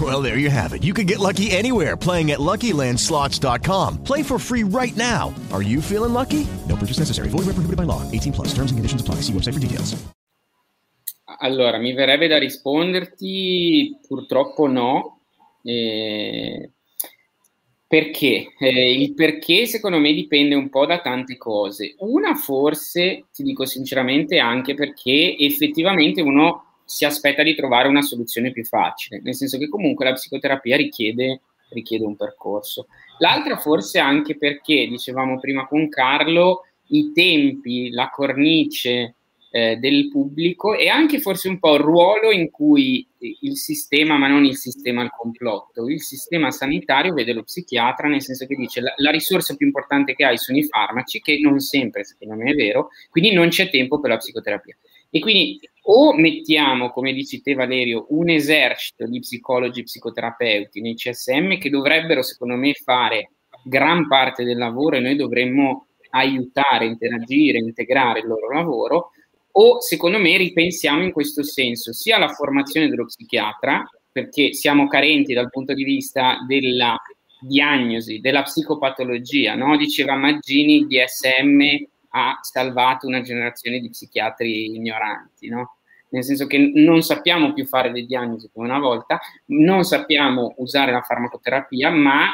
Well, there you have it. You can get lucky anywhere, playing at LuckyLandSlots.com. Play for free right now. Are you feeling lucky? No purchase necessary. Void where prohibited by law. 18+. Terms and conditions apply. See website for details. Allora, mi verrebbe da risponderti purtroppo no. Perché? Il perché secondo me dipende un po' da tante cose. Una forse, ti dico sinceramente, anche perché effettivamente uno si aspetta di trovare una soluzione più facile, nel senso che comunque la psicoterapia richiede un percorso. L'altra forse anche perché, dicevamo prima con Carlo, i tempi, la cornice del pubblico e anche forse un po' il ruolo in cui il sistema, ma non il sistema al complotto, il sistema sanitario vede lo psichiatra, nel senso che dice la risorsa più importante che hai sono i farmaci, che non sempre, secondo me è vero, quindi non c'è tempo per la psicoterapia. E quindi o mettiamo, come dici te Valerio, un esercito di psicologi, psicoterapeuti nei CSM che dovrebbero, secondo me, fare gran parte del lavoro e noi dovremmo aiutare, interagire, integrare il loro lavoro, o secondo me ripensiamo in questo senso sia la formazione dello psichiatra, perché siamo carenti dal punto di vista della diagnosi, della psicopatologia, no? Diceva Maggini, il DSM ha salvato una generazione di psichiatri ignoranti, no? Nel senso che non sappiamo più fare le diagnosi come una volta, non sappiamo usare la farmacoterapia, ma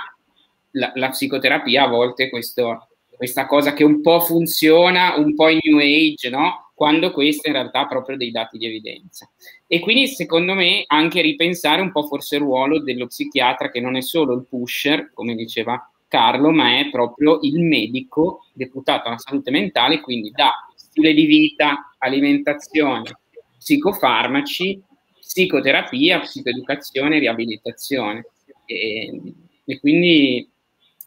la psicoterapia a volte è questa cosa che un po' funziona, un po' in new age, no? Quando questo in realtà ha proprio dei dati di evidenza. E quindi secondo me anche ripensare un po' forse il ruolo dello psichiatra, che non è solo il pusher, come diceva Carlo, ma è proprio il medico deputato alla salute mentale, quindi da stile di vita, alimentazione, psicofarmaci, psicoterapia, psicoeducazione, riabilitazione. E quindi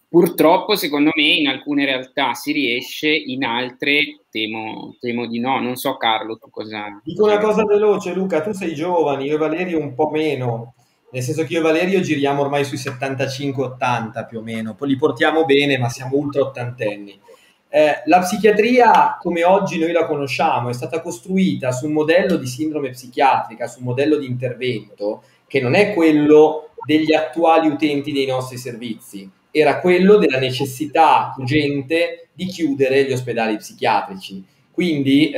purtroppo, secondo me, in alcune realtà si riesce, in altre temo di no. Non so, Carlo, tu cosa... Dico una cosa veloce, Luca. Tu sei giovane, io e Valerio un po' meno. Nel senso che io e Valerio giriamo ormai sui 75-80 più o meno. Poi li portiamo bene, ma siamo ultra ottantenni. La psichiatria, come oggi noi la conosciamo, è stata costruita su un modello di sindrome psichiatrica, su un modello di intervento, che non è quello degli attuali utenti dei nostri servizi, era quello della necessità urgente di chiudere gli ospedali psichiatrici. Quindi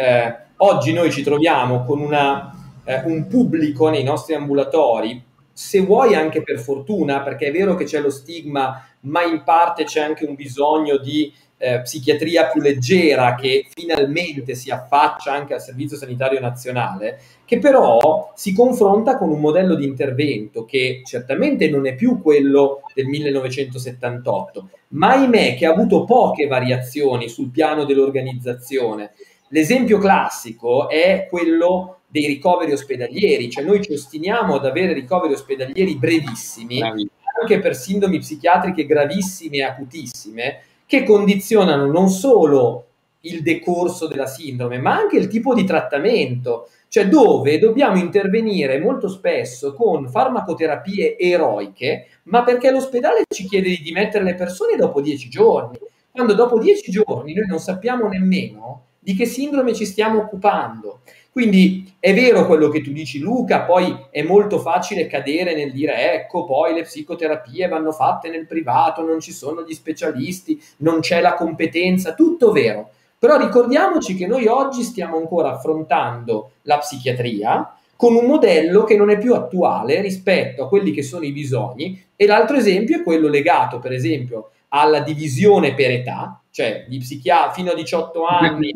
oggi noi ci troviamo con un pubblico nei nostri ambulatori, se vuoi anche per fortuna, perché è vero che c'è lo stigma, ma in parte c'è anche un bisogno di psichiatria più leggera che finalmente si affaccia anche al Servizio Sanitario Nazionale, che però si confronta con un modello di intervento che certamente non è più quello del 1978, ma ahimè che ha avuto poche variazioni sul piano dell'organizzazione. L'esempio classico è quello dei ricoveri ospedalieri, cioè noi ci ostiniamo ad avere ricoveri ospedalieri brevissimi, anche per sindromi psichiatriche gravissime e acutissime, che condizionano non solo il decorso della sindrome, ma anche il tipo di trattamento, cioè dove dobbiamo intervenire molto spesso con farmacoterapie eroiche, ma perché l'ospedale ci chiede di dimettere le persone dopo 10 giorni, quando dopo 10 giorni noi non sappiamo nemmeno di che sindrome ci stiamo occupando. Quindi è vero quello che tu dici, Luca, poi è molto facile cadere nel dire ecco, poi le psicoterapie vanno fatte nel privato, non ci sono gli specialisti, non c'è la competenza, tutto vero. Però ricordiamoci che noi oggi stiamo ancora affrontando la psichiatria con un modello che non è più attuale rispetto a quelli che sono i bisogni, e l'altro esempio è quello legato, per esempio, alla divisione per età, cioè di fino a 18 anni...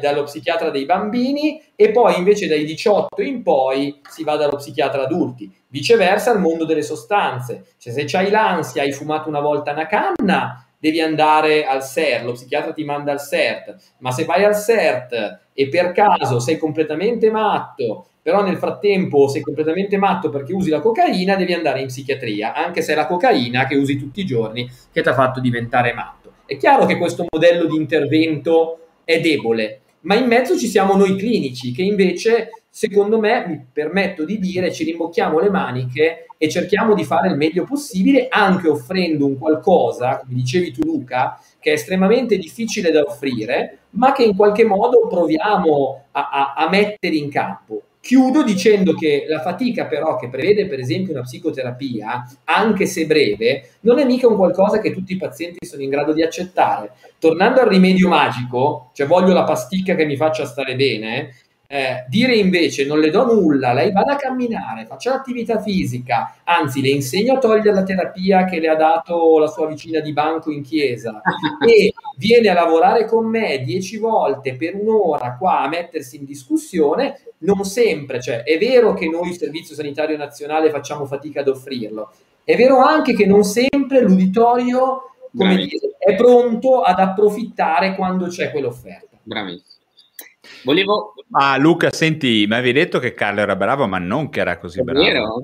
dallo psichiatra dei bambini, e poi invece dai 18 in poi si va dallo psichiatra adulti. Viceversa al mondo delle sostanze, cioè se c'hai l'ansia, hai fumato una volta una canna, devi andare al SER, lo psichiatra ti manda al SERT, ma se vai al SERT e per caso sei completamente matto, però nel frattempo sei completamente matto perché usi la cocaina, devi andare in psichiatria, anche se è la cocaina che usi tutti i giorni che ti ha fatto diventare matto. È chiaro che questo modello di intervento è debole, ma in mezzo ci siamo noi clinici che invece, secondo me, mi permetto di dire, ci rimbocchiamo le maniche e cerchiamo di fare il meglio possibile, anche offrendo un qualcosa, come dicevi tu Luca, che è estremamente difficile da offrire, ma che in qualche modo proviamo a mettere in campo. Chiudo dicendo che la fatica però che prevede per esempio una psicoterapia, anche se breve, non è mica un qualcosa che tutti i pazienti sono in grado di accettare. Tornando al rimedio magico, cioè voglio la pasticca che mi faccia stare bene, dire invece non le do nulla, lei vada a camminare, faccia l'attività fisica, anzi le insegno a togliere la terapia che le ha dato la sua vicina di banco in chiesa e viene a lavorare con me 10 volte per un'ora qua a mettersi in discussione, non sempre, cioè è vero che noi il Servizio Sanitario Nazionale facciamo fatica ad offrirlo, è vero anche che non sempre l'uditorio, come dire, è pronto ad approfittare quando c'è quell'offerta. Bravissimo. Ma Luca, senti, mi avevi detto che Carlo era bravo, ma non che era così bravo.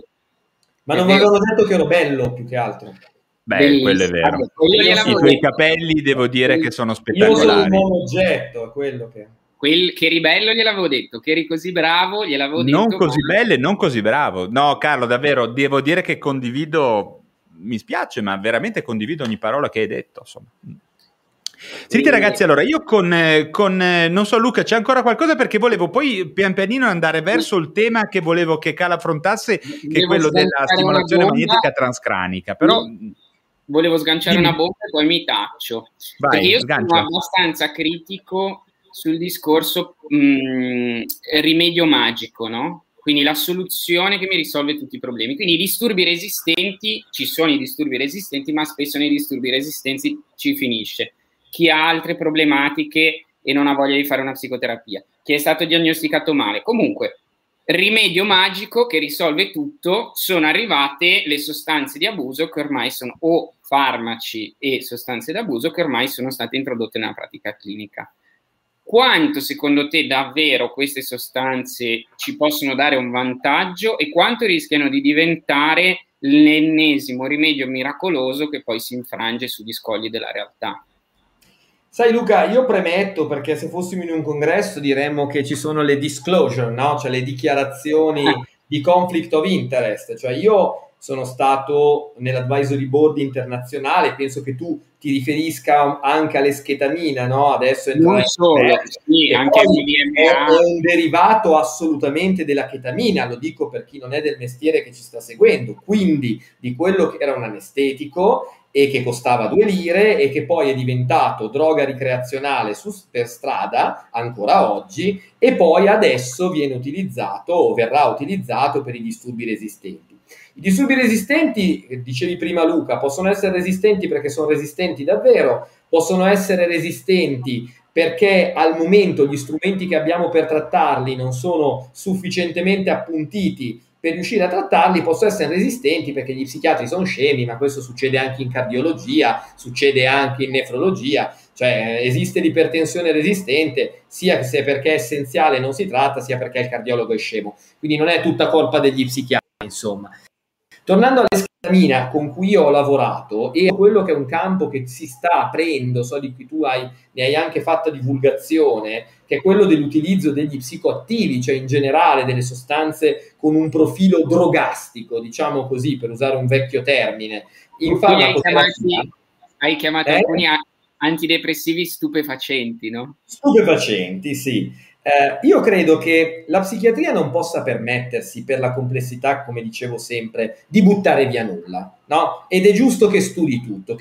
Ma non mi avevano detto che ero bello, più che altro. Beh, bellissimo. Quello è vero. I tuoi capelli devo dire che sono spettacolari. Io sono un buon oggetto, è quello che... Quel che ribello gliel'avevo detto, che eri così bravo gliel'avevo detto. Non così bello e non così bravo. No, Carlo, davvero, devo dire che condivido, mi spiace, ma veramente condivido ogni parola che hai detto, insomma. Sentite ragazzi, allora io con non so Luca, c'è ancora qualcosa, perché volevo poi pian pianino andare verso il tema che volevo che Cala affrontasse, che è quello della stimolazione magnetica transcranica, però volevo sganciare una bomba e poi mi taccio. Vai, perché io sono abbastanza critico sul discorso rimedio magico, no? Quindi la soluzione che mi risolve tutti i problemi. Quindi i disturbi resistenti, ci sono i disturbi resistenti, ma spesso nei disturbi resistenti ci finisce. Chi ha altre problematiche e non ha voglia di fare una psicoterapia, chi è stato diagnosticato male. Comunque, rimedio magico che risolve tutto, sono arrivate le sostanze di abuso che ormai sono, o farmaci e sostanze d'abuso che ormai sono state introdotte nella pratica clinica. Quanto secondo te davvero queste sostanze ci possono dare un vantaggio e quanto rischiano di diventare l'ennesimo rimedio miracoloso che poi si infrange sugli scogli della realtà? Sai Luca, io premetto, perché se fossimo in un congresso diremmo che ci sono le disclosure, no? Cioè le dichiarazioni di conflict of interest. Cioè io sono stato nell'advisory board internazionale, penso che tu ti riferisca anche all'eschetamina, no? Adesso non solo, sì, anche è un derivato assolutamente della chetamina, lo dico per chi non è del mestiere che ci sta seguendo, quindi di quello che era un anestetico e che costava 2 lire e che poi è diventato droga ricreazionale per strada ancora oggi, e poi adesso viene utilizzato o verrà utilizzato per i disturbi resistenti. I disturbi resistenti, dicevi prima Luca, possono essere resistenti perché sono resistenti davvero, possono essere resistenti perché al momento gli strumenti che abbiamo per trattarli non sono sufficientemente appuntiti per riuscire a trattarli, possono essere resistenti perché gli psichiatri sono scemi, ma questo succede anche in cardiologia, succede anche in nefrologia, cioè esiste l'ipertensione resistente sia se perché è essenziale e non si tratta, sia perché il cardiologo è scemo. Quindi non è tutta colpa degli psichiatri, insomma. Tornando all'escatamina con cui io ho lavorato, e quello che è un campo che si sta aprendo, so di cui tu ne hai anche fatto divulgazione, che è quello dell'utilizzo degli psicoattivi, cioè in generale delle sostanze con un profilo drogastico, diciamo così, per usare un vecchio termine. In hai chiamato alcuni antidepressivi stupefacenti, no? Stupefacenti, sì. Io credo che la psichiatria non possa permettersi, per la complessità, come dicevo sempre, di buttare via nulla, no? Ed è giusto che studi tutto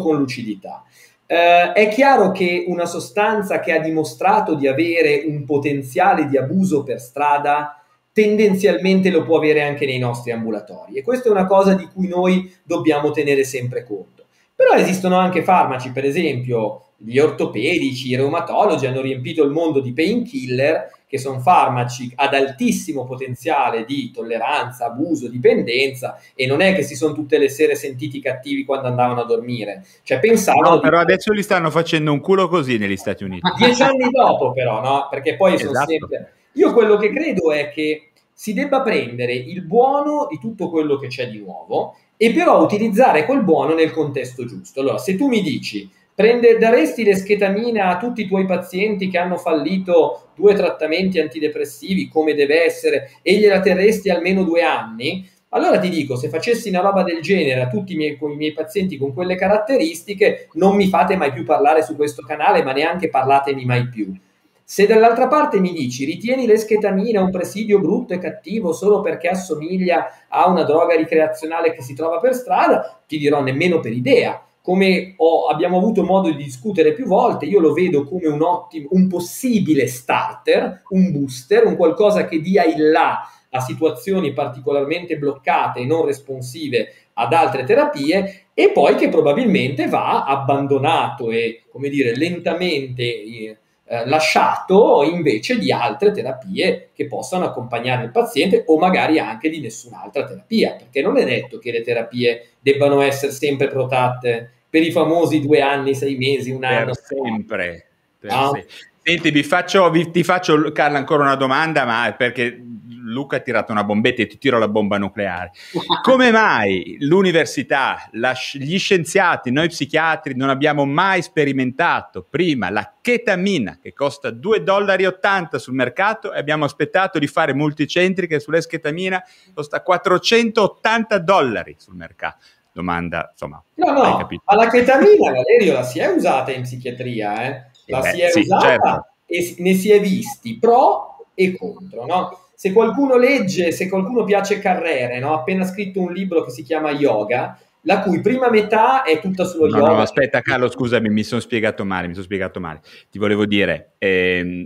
con lucidità. È chiaro che una sostanza che ha dimostrato di avere un potenziale di abuso per strada tendenzialmente lo può avere anche nei nostri ambulatori, e questa è una cosa di cui noi dobbiamo tenere sempre conto. Però esistono anche farmaci, per esempio gli ortopedici, i reumatologi hanno riempito il mondo di painkiller, che sono farmaci ad altissimo potenziale di tolleranza, abuso, dipendenza, e non è che si sono tutte le sere sentiti cattivi quando andavano a dormire. Cioè pensavano... No, però adesso li stanno facendo un culo così negli Stati Uniti. 10 anni dopo però, no? Perché poi esatto. Sono sempre... Io quello che credo è che si debba prendere il buono di tutto quello che c'è di nuovo e però utilizzare quel buono nel contesto giusto. Allora, se tu mi dici daresti l'eschetamina a tutti i tuoi pazienti che hanno fallito 2 trattamenti antidepressivi, come deve essere, e gliela terresti almeno 2 anni, allora ti dico, se facessi una roba del genere a tutti i miei pazienti con quelle caratteristiche, non mi fate mai più parlare su questo canale, ma neanche parlatemi mai più. Se dall'altra parte mi dici, ritieni l'eschetamina un presidio brutto e cattivo solo perché assomiglia a una droga ricreazionale che si trova per strada, ti dirò nemmeno per idea. Come abbiamo avuto modo di discutere più volte, io lo vedo come un possibile starter, un booster, un qualcosa che dia il là a situazioni particolarmente bloccate e non responsive ad altre terapie, e poi che probabilmente va abbandonato e, come dire, lentamente lasciato invece di altre terapie che possano accompagnare il paziente, o magari anche di nessun'altra terapia, perché non è detto che le terapie debbano essere sempre protratte per i famosi 2 anni, 6 mesi, un anno. Sempre. Senti, ti faccio Carla ancora una domanda, ma perché Luca ha tirato una bombetta e ti tiro la bomba nucleare. Come mai l'università, gli scienziati, noi psichiatri non abbiamo mai sperimentato prima la chetamina, che costa $2,80 sul mercato, e abbiamo aspettato di fare multicentri che sull'esketamina costa $480 sul mercato? Domanda, insomma, hai capito? Ma la chetamina, Valerio, la si è usata in psichiatria, la si è usata, certo, e ne si è visti pro e contro, no? Se qualcuno legge, se qualcuno piace Carrère, no? Ha appena scritto un libro che si chiama Yoga, la cui prima metà è tutta sullo yoga. No, aspetta Carlo, scusami, mi sono spiegato male. Ti volevo dire,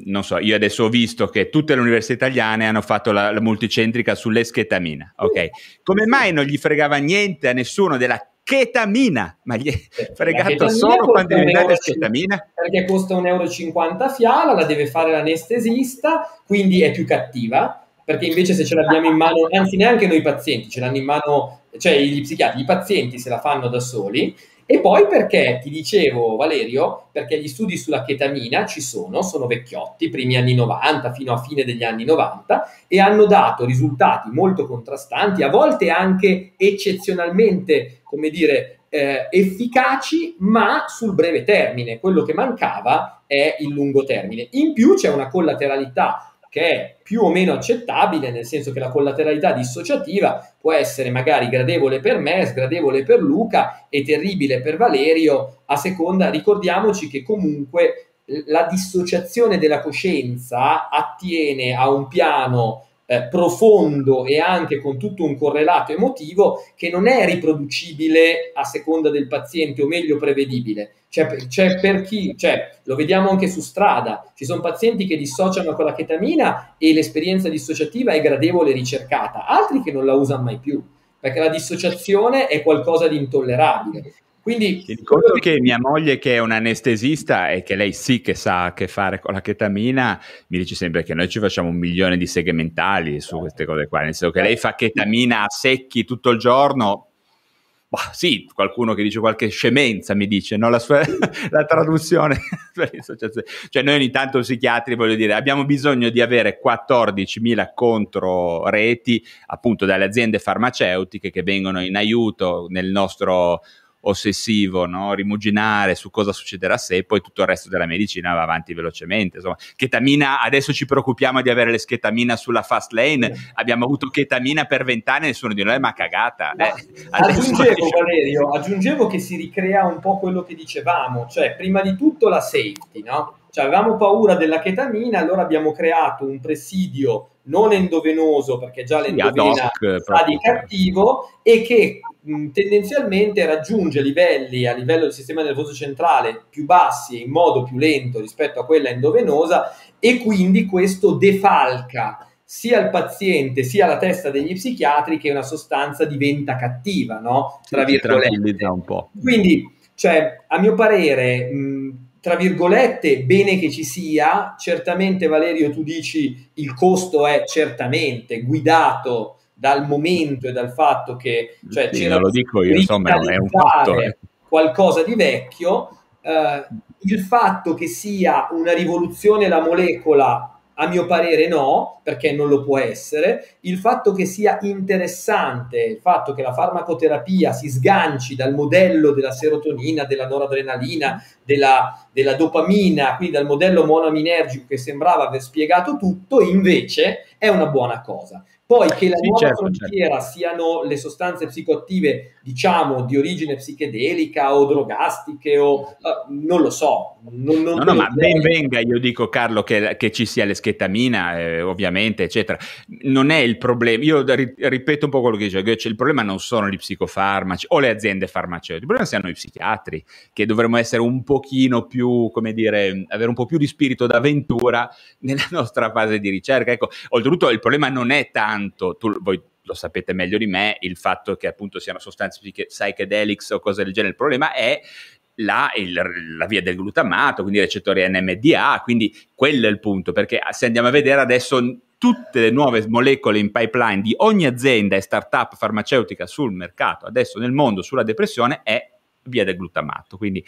non so, io adesso ho visto che tutte le università italiane hanno fatto la multicentrica sull'esketamina, ok? Come mai non gli fregava niente a nessuno della chetamina? Ma gli è fregato solo quando è diventata l'esketamina? Perché costa €1,50 fiala, la deve fare l'anestesista, quindi è più cattiva, perché invece se ce l'abbiamo in mano, anzi neanche noi pazienti, ce l'hanno in mano... cioè gli psichiatri, i pazienti se la fanno da soli. E poi perché, ti dicevo Valerio, perché gli studi sulla chetamina ci sono vecchiotti, primi anni 90 fino a fine degli anni 90, e hanno dato risultati molto contrastanti, a volte anche eccezionalmente, come dire, efficaci, ma sul breve termine. Quello che mancava è il lungo termine. In più c'è una collateralità che è più o meno accettabile, nel senso che la collateralità dissociativa può essere magari gradevole per me, sgradevole per Luca e terribile per Valerio, a seconda. Ricordiamoci che comunque la dissociazione della coscienza attiene a un piano profondo e anche con tutto un correlato emotivo che non è riproducibile a seconda del paziente, o meglio prevedibile. C'è per chi, cioè, lo vediamo anche su strada, ci sono pazienti che dissociano con la chetamina e l'esperienza dissociativa è gradevole e ricercata, altri che non la usano mai più, perché la dissociazione è qualcosa di intollerabile. Quindi ti ricordo che mia moglie, che è un'anestesista e che lei sì che sa che fare con la chetamina, mi dice sempre che noi ci facciamo 1.000.000 di seghe mentali su queste cose qua, nel senso che lei fa chetamina a secchi tutto il giorno. Bah, sì, qualcuno che dice qualche scemenza, mi dice, no? La traduzione. Cioè noi ogni tanto psichiatri, voglio dire, abbiamo bisogno di avere 14.000 controreti, appunto, dalle aziende farmaceutiche che vengono in aiuto nel nostro ossessivo, no? Rimuginare su cosa succederà se, poi tutto il resto della medicina va avanti velocemente. Insomma, chetamina, adesso ci preoccupiamo di avere l'esketamina sulla fast lane, abbiamo avuto chetamina per 20 anni e nessuno di noi ma cagata. Aggiungevo che si ricrea un po' quello che dicevamo, cioè prima di tutto la safety, no? Cioè avevamo paura della chetamina, allora abbiamo creato un presidio non endovenoso, perché già l'endovena sta di cattivo, e che tendenzialmente raggiunge livelli a livello del sistema nervoso centrale più bassi e in modo più lento rispetto a quella endovenosa, e quindi questo defalca sia il paziente sia la testa degli psichiatri che una sostanza diventa cattiva, no? Tra virgolette. Un po'. Quindi, cioè, a mio parere, tra virgolette, bene che ci sia, certamente Valerio tu dici il costo è certamente guidato dal momento e dal fatto che, cioè, sì, c'era, non lo dico io, insomma, è un fatto, qualcosa di vecchio, il fatto che sia una rivoluzione la molecola, a mio parere no, perché non lo può essere. Il fatto che sia interessante, il fatto che la farmacoterapia si sganci dal modello della serotonina, della noradrenalina, della dopamina, quindi dal modello monoaminergico che sembrava aver spiegato tutto, invece è una buona cosa. Poi che la nuova frontiera siano le sostanze psicoattive, diciamo, di origine psichedelica o drogastiche o non lo so. Non ma ben venga, io dico Carlo che ci sia l'esketamina, ovviamente, eccetera. Non è il problema, io ripeto un po' quello che dice Gøtzsche, il problema non sono gli psicofarmaci o le aziende farmaceutiche, il problema siano i psichiatri, che dovremmo essere un pochino più, come dire, avere un po' più di spirito d'avventura nella nostra fase di ricerca. Ecco, oltretutto il problema non è tanto, voi lo sapete meglio di me, il fatto che appunto siano sostanze psychedelics o cose del genere, il problema è la via del glutamato, quindi i recettori NMDA, quindi quello è il punto, perché se andiamo a vedere adesso tutte le nuove molecole in pipeline di ogni azienda e startup farmaceutica sul mercato, adesso nel mondo, sulla depressione, è via del glutamato, quindi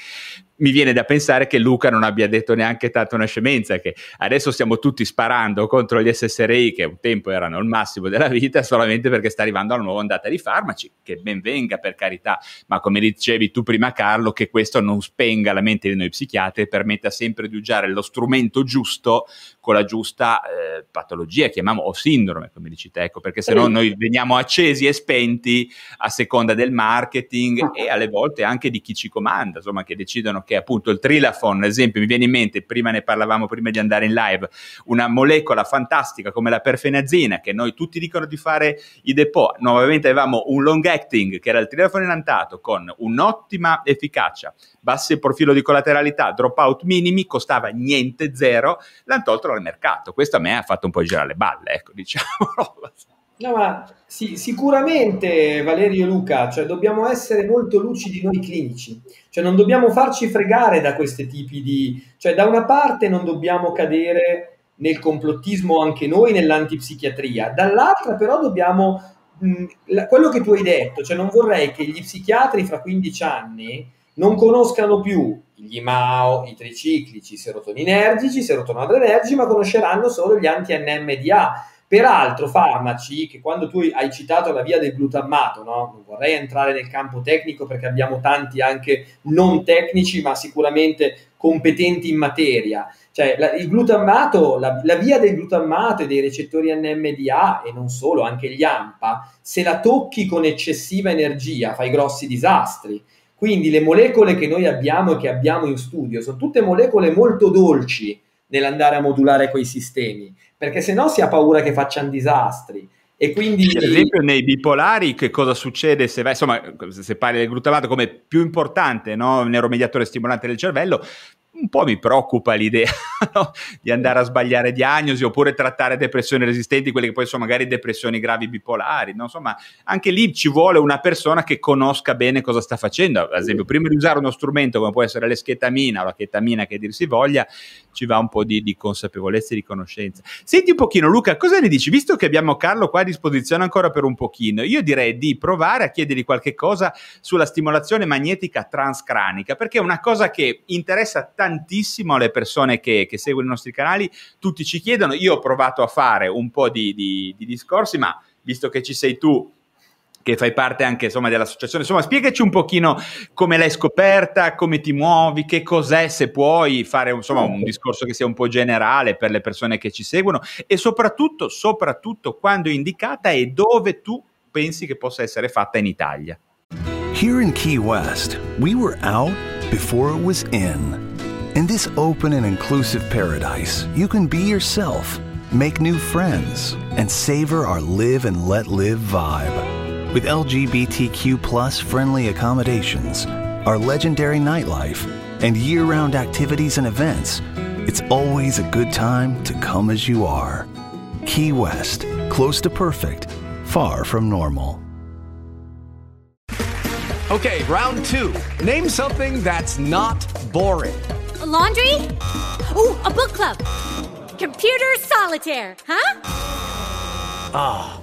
mi viene da pensare che Luca non abbia detto neanche tanto una scemenza, che adesso stiamo tutti sparando contro gli SSRI, che un tempo erano il massimo della vita, solamente perché sta arrivando una nuova ondata di farmaci, che ben venga, per carità, ma come dicevi tu prima Carlo, che questo non spenga la mente di noi psichiatri e permetta sempre di usare lo strumento giusto con la giusta patologia, chiamiamo, o sindrome, come dici te, ecco, perché se no noi veniamo accesi e spenti a seconda del marketing e alle volte anche di chi ci comanda, insomma, che decidono che appunto il Trilafon, ad esempio, mi viene in mente, prima ne parlavamo prima di andare in live, una molecola fantastica come la perfenazina, che noi tutti dicono di fare i depot, nuovamente avevamo un long acting che era il Trilafon inantato con un'ottima efficacia, basso profilo di collateralità, dropout minimi, costava niente, zero, l'hanno tolto al mercato. Questo a me ha fatto un po' girare le balle, ecco, diciamo. No, ma sì, sicuramente Valerio e Luca, cioè dobbiamo essere molto lucidi noi clinici, cioè non dobbiamo farci fregare da questi tipi di, cioè da una parte non dobbiamo cadere nel complottismo anche noi, nell'antipsichiatria, dall'altra però dobbiamo, quello che tu hai detto, cioè non vorrei che gli psichiatri fra 15 anni non conoscano più gli MAO, i triciclici, i serotoninergici, i serotonoadrenergi, ma conosceranno solo gli anti-NMDA. Peraltro farmaci che, quando tu hai citato la via del glutammato, no? Non vorrei entrare nel campo tecnico perché abbiamo tanti anche non tecnici, ma sicuramente competenti in materia. Cioè il glutammato, la via del glutammato e dei recettori NMDA, e non solo, anche gli AMPA, se la tocchi con eccessiva energia fai grossi disastri. Quindi le molecole che noi abbiamo e che abbiamo in studio sono tutte molecole molto dolci nell'andare a modulare quei sistemi, perché se no si ha paura che facciano disastri. E quindi, per esempio, nei bipolari che cosa succede se vai, insomma, se parli del glutamato come più importante, no, neuromediatore stimolante del cervello, un po' mi preoccupa l'idea, no? Di andare a sbagliare diagnosi oppure trattare depressioni resistenti, quelle che poi sono magari depressioni gravi bipolari, no? Insomma, anche lì ci vuole una persona che conosca bene cosa sta facendo. Ad esempio, prima di usare uno strumento come può essere l'eschetamina o la chetamina, che dir si voglia, ci va un po' di consapevolezza e di conoscenza. Senti un pochino Luca, cosa ne dici? Visto che abbiamo Carlo qua a disposizione ancora per un pochino, io direi di provare a chiedergli qualche cosa sulla stimolazione magnetica transcranica, perché è una cosa che interessa tantissimo alle persone che seguono i nostri canali, tutti ci chiedono, io ho provato a fare un po' di discorsi, ma visto che ci sei tu, che fai parte anche, insomma, dell'associazione, insomma, spiegaci un pochino come l'hai scoperta, come ti muovi, che cos'è, se puoi fare, insomma, un discorso che sia un po' generale per le persone che ci seguono, e soprattutto quando è indicata e dove tu pensi che possa essere fatta in Italia. Here in Key West, we were out before it was in. In this open and inclusive paradise, you can be yourself, make new friends, and savor our live and let live vibe. With LGBTQ+ friendly accommodations, our legendary nightlife, and year-round activities and events, it's always a good time to come as you are. Key West, close to perfect, far from normal. Okay, round two. Name something that's not boring. A laundry? Ooh, a book club. Computer solitaire, huh? Ah, oh,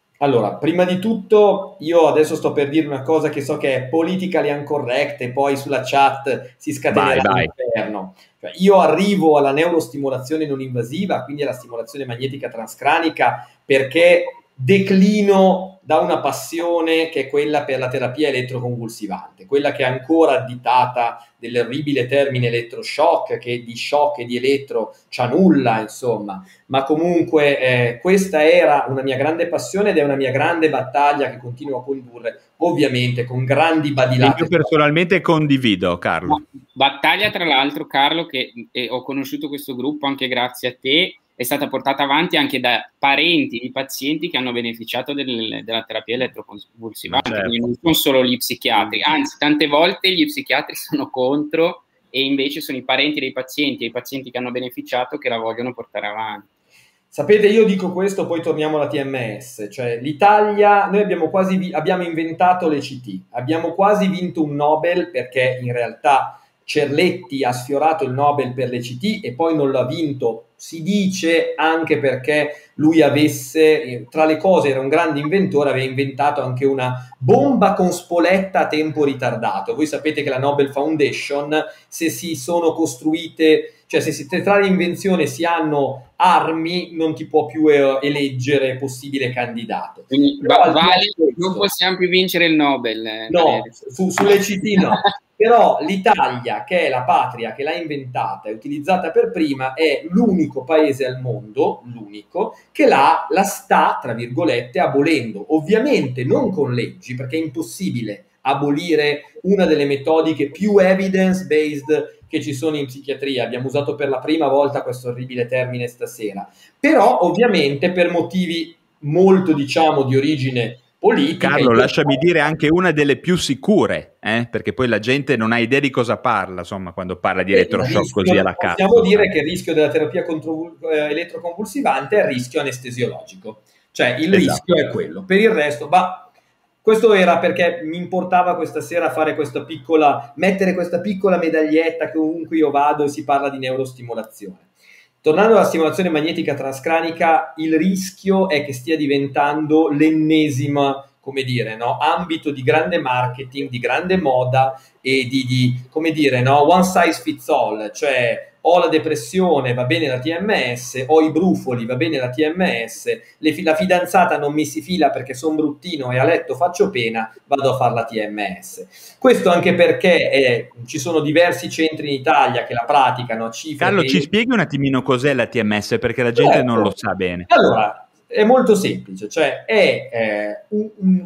Allora, prima di tutto, io adesso sto per dire una cosa che so che è politically incorrect e poi sulla chat si scatenerà l'inferno. Cioè, io arrivo alla neurostimolazione non invasiva, quindi alla stimolazione magnetica transcranica, perché declino da una passione che è quella per la terapia elettroconvulsivante, quella che è ancora additata dell'orribile termine elettroshock, che di shock e di elettro c'ha nulla, insomma, ma comunque questa era una mia grande passione ed è una mia grande battaglia che continuo a condurre, ovviamente con grandi badilate. Io personalmente condivido, Carlo. Battaglia, tra l'altro, Carlo, che ho conosciuto questo gruppo anche grazie a te, è stata portata avanti anche da parenti di pazienti che hanno beneficiato della terapia elettroconvulsivante, certo. Quindi non sono solo gli psichiatri, anzi tante volte gli psichiatri sono contro e invece sono i parenti dei pazienti e i pazienti che hanno beneficiato che la vogliono portare avanti. Sapete, io dico questo, poi torniamo alla TMS, cioè l'Italia, noi abbiamo inventato le CT, abbiamo quasi vinto un Nobel, perché in realtà Cerletti ha sfiorato il Nobel per le CT e poi non l'ha vinto, si dice anche perché lui avesse, tra le cose, era un grande inventore, aveva inventato anche una bomba con spoletta a tempo ritardato. Voi sapete che la Nobel Foundation, se si sono costruite, cioè se tra le invenzioni si hanno armi, non ti può più eleggere possibile candidato. Quindi, non possiamo più vincere il Nobel. No, sulle CT no. Però l'Italia, che è la patria che l'ha inventata e utilizzata per prima, è l'unico paese al mondo, l'unico, che la sta, tra virgolette, abolendo. Ovviamente non con leggi, perché è impossibile abolire una delle metodiche più evidence-based che ci sono in psichiatria. Abbiamo usato per la prima volta questo orribile termine stasera. Però, ovviamente, per motivi molto, diciamo, di origine politica. Carlo, lasciami dire anche una delle più sicure, perché poi la gente non ha idea di cosa parla, insomma, quando parla di elettroshock così alla cazzo. Possiamo dire che il rischio della terapia elettroconvulsivante è il rischio anestesiologico, cioè il rischio è quello. Per il resto, questo era perché mi importava questa sera fare mettere questa piccola medaglietta che ovunque io vado si parla di neurostimolazione. Tornando alla stimolazione magnetica transcranica, il rischio è che stia diventando l'ennesima, come dire, no, ambito di grande marketing, di grande moda e di come dire, no, one size fits all, cioè ho la depressione, va bene la TMS, ho i brufoli, va bene la TMS, la fidanzata non mi si fila perché sono bruttino e a letto faccio pena, vado a fare la TMS. Questo anche perché ci sono diversi centri in Italia che la praticano. Carlo, ci spieghi un attimino cos'è la TMS, perché la gente non lo sa bene. Allora, è molto semplice, cioè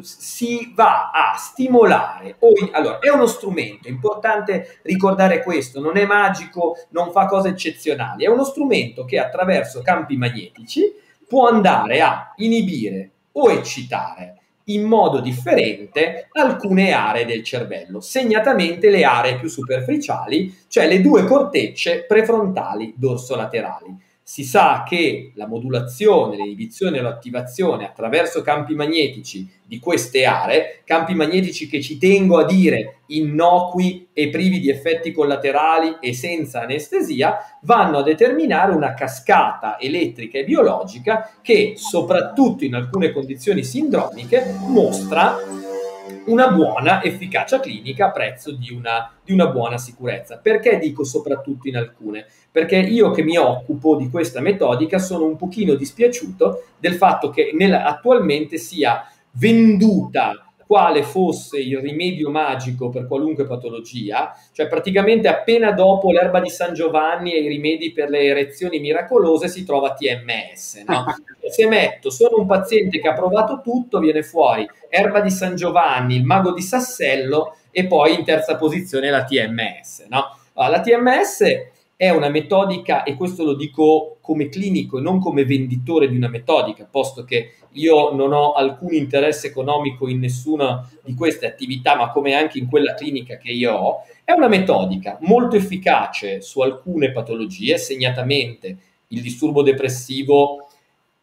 si va a stimolare. Allora, è uno strumento, è importante ricordare questo, non è magico, non fa cose eccezionali, è uno strumento che attraverso campi magnetici può andare a inibire o eccitare in modo differente alcune aree del cervello, segnatamente le aree più superficiali, cioè le due cortecce prefrontali dorsolaterali. Si sa che la modulazione, l'inibizione e l'attivazione attraverso campi magnetici di queste aree, campi magnetici che ci tengo a dire innocui e privi di effetti collaterali e senza anestesia, vanno a determinare una cascata elettrica e biologica che, soprattutto in alcune condizioni sindromiche, mostra una buona efficacia clinica a prezzo di una buona sicurezza. Perché dico soprattutto in alcune? Perché io che mi occupo di questa metodica sono un pochino dispiaciuto del fatto che attualmente sia venduta quale fosse il rimedio magico per qualunque patologia, cioè praticamente appena dopo l'erba di San Giovanni e i rimedi per le erezioni miracolose si trova TMS, no? Se metto, sono un paziente che ha provato tutto, viene fuori erba di San Giovanni, il mago di Sassello e poi in terza posizione la TMS, no? Allora, la TMS è una metodica, e questo lo dico come clinico e non come venditore di una metodica, posto che io non ho alcun interesse economico in nessuna di queste attività, ma come anche in quella clinica che io ho, è una metodica molto efficace su alcune patologie, segnatamente il disturbo depressivo.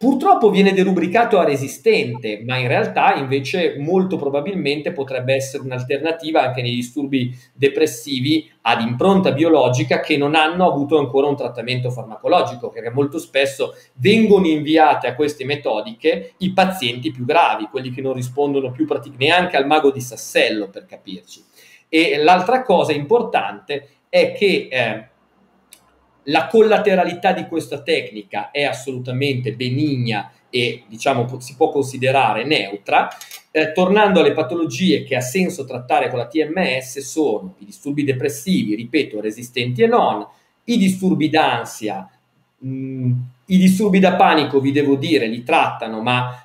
Purtroppo viene derubricato a resistente, ma in realtà invece molto probabilmente potrebbe essere un'alternativa anche nei disturbi depressivi ad impronta biologica che non hanno avuto ancora un trattamento farmacologico, perché molto spesso vengono inviate a queste metodiche i pazienti più gravi, quelli che non rispondono più neanche al mago di Sassello, per capirci. E l'altra cosa importante è che la collateralità di questa tecnica è assolutamente benigna e, diciamo, si può considerare neutra. Tornando alle patologie che ha senso trattare con la TMS sono i disturbi depressivi, ripeto, resistenti e non, i disturbi d'ansia, i disturbi da panico, vi devo dire, li trattano, ma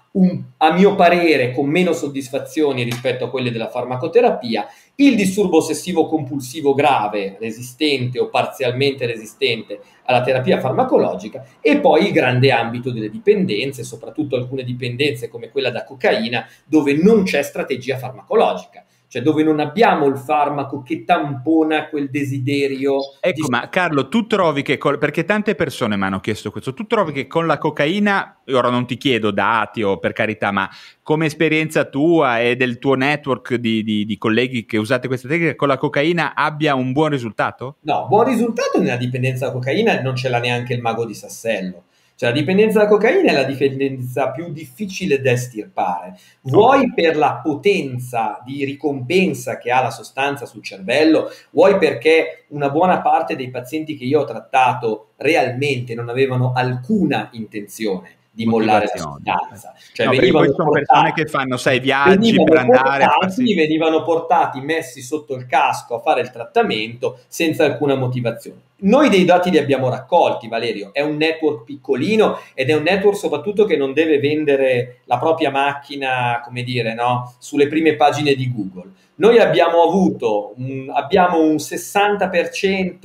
a mio parere con meno soddisfazioni rispetto a quelle della farmacoterapia. Il disturbo ossessivo compulsivo grave, resistente o parzialmente resistente alla terapia farmacologica, e poi il grande ambito delle dipendenze, soprattutto alcune dipendenze come quella da cocaina, dove non c'è strategia farmacologica. cioè dove non abbiamo il farmaco che tampona quel desiderio. Ecco, di... ma Carlo, tu trovi che, perché tante persone mi hanno chiesto questo, tu trovi che con la cocaina, ora non ti chiedo dati o per carità, ma come esperienza tua e del tuo network di colleghi che usate questa tecnica, con la cocaina abbia un buon risultato? No, buon risultato nella dipendenza da cocaina non ce l'ha neanche il mago di Sassello. Cioè, la dipendenza da cocaina è la dipendenza più difficile da estirpare. Vuoi per la potenza di ricompensa che ha la sostanza sul cervello, vuoi perché una buona parte dei pazienti che io ho trattato realmente non avevano alcuna intenzione di mollare la sostanza. Cioè, no, venivano perché sono persone che fanno, sai, viaggi per andare a farsi... Venivano portati, messi sotto il casco a fare il trattamento senza alcuna motivazione. Noi dei dati li abbiamo raccolti, Valerio, è un network piccolino ed è un network soprattutto che non deve vendere la propria macchina, come dire, no? Sulle prime pagine di Google. Noi abbiamo avuto, abbiamo un 60%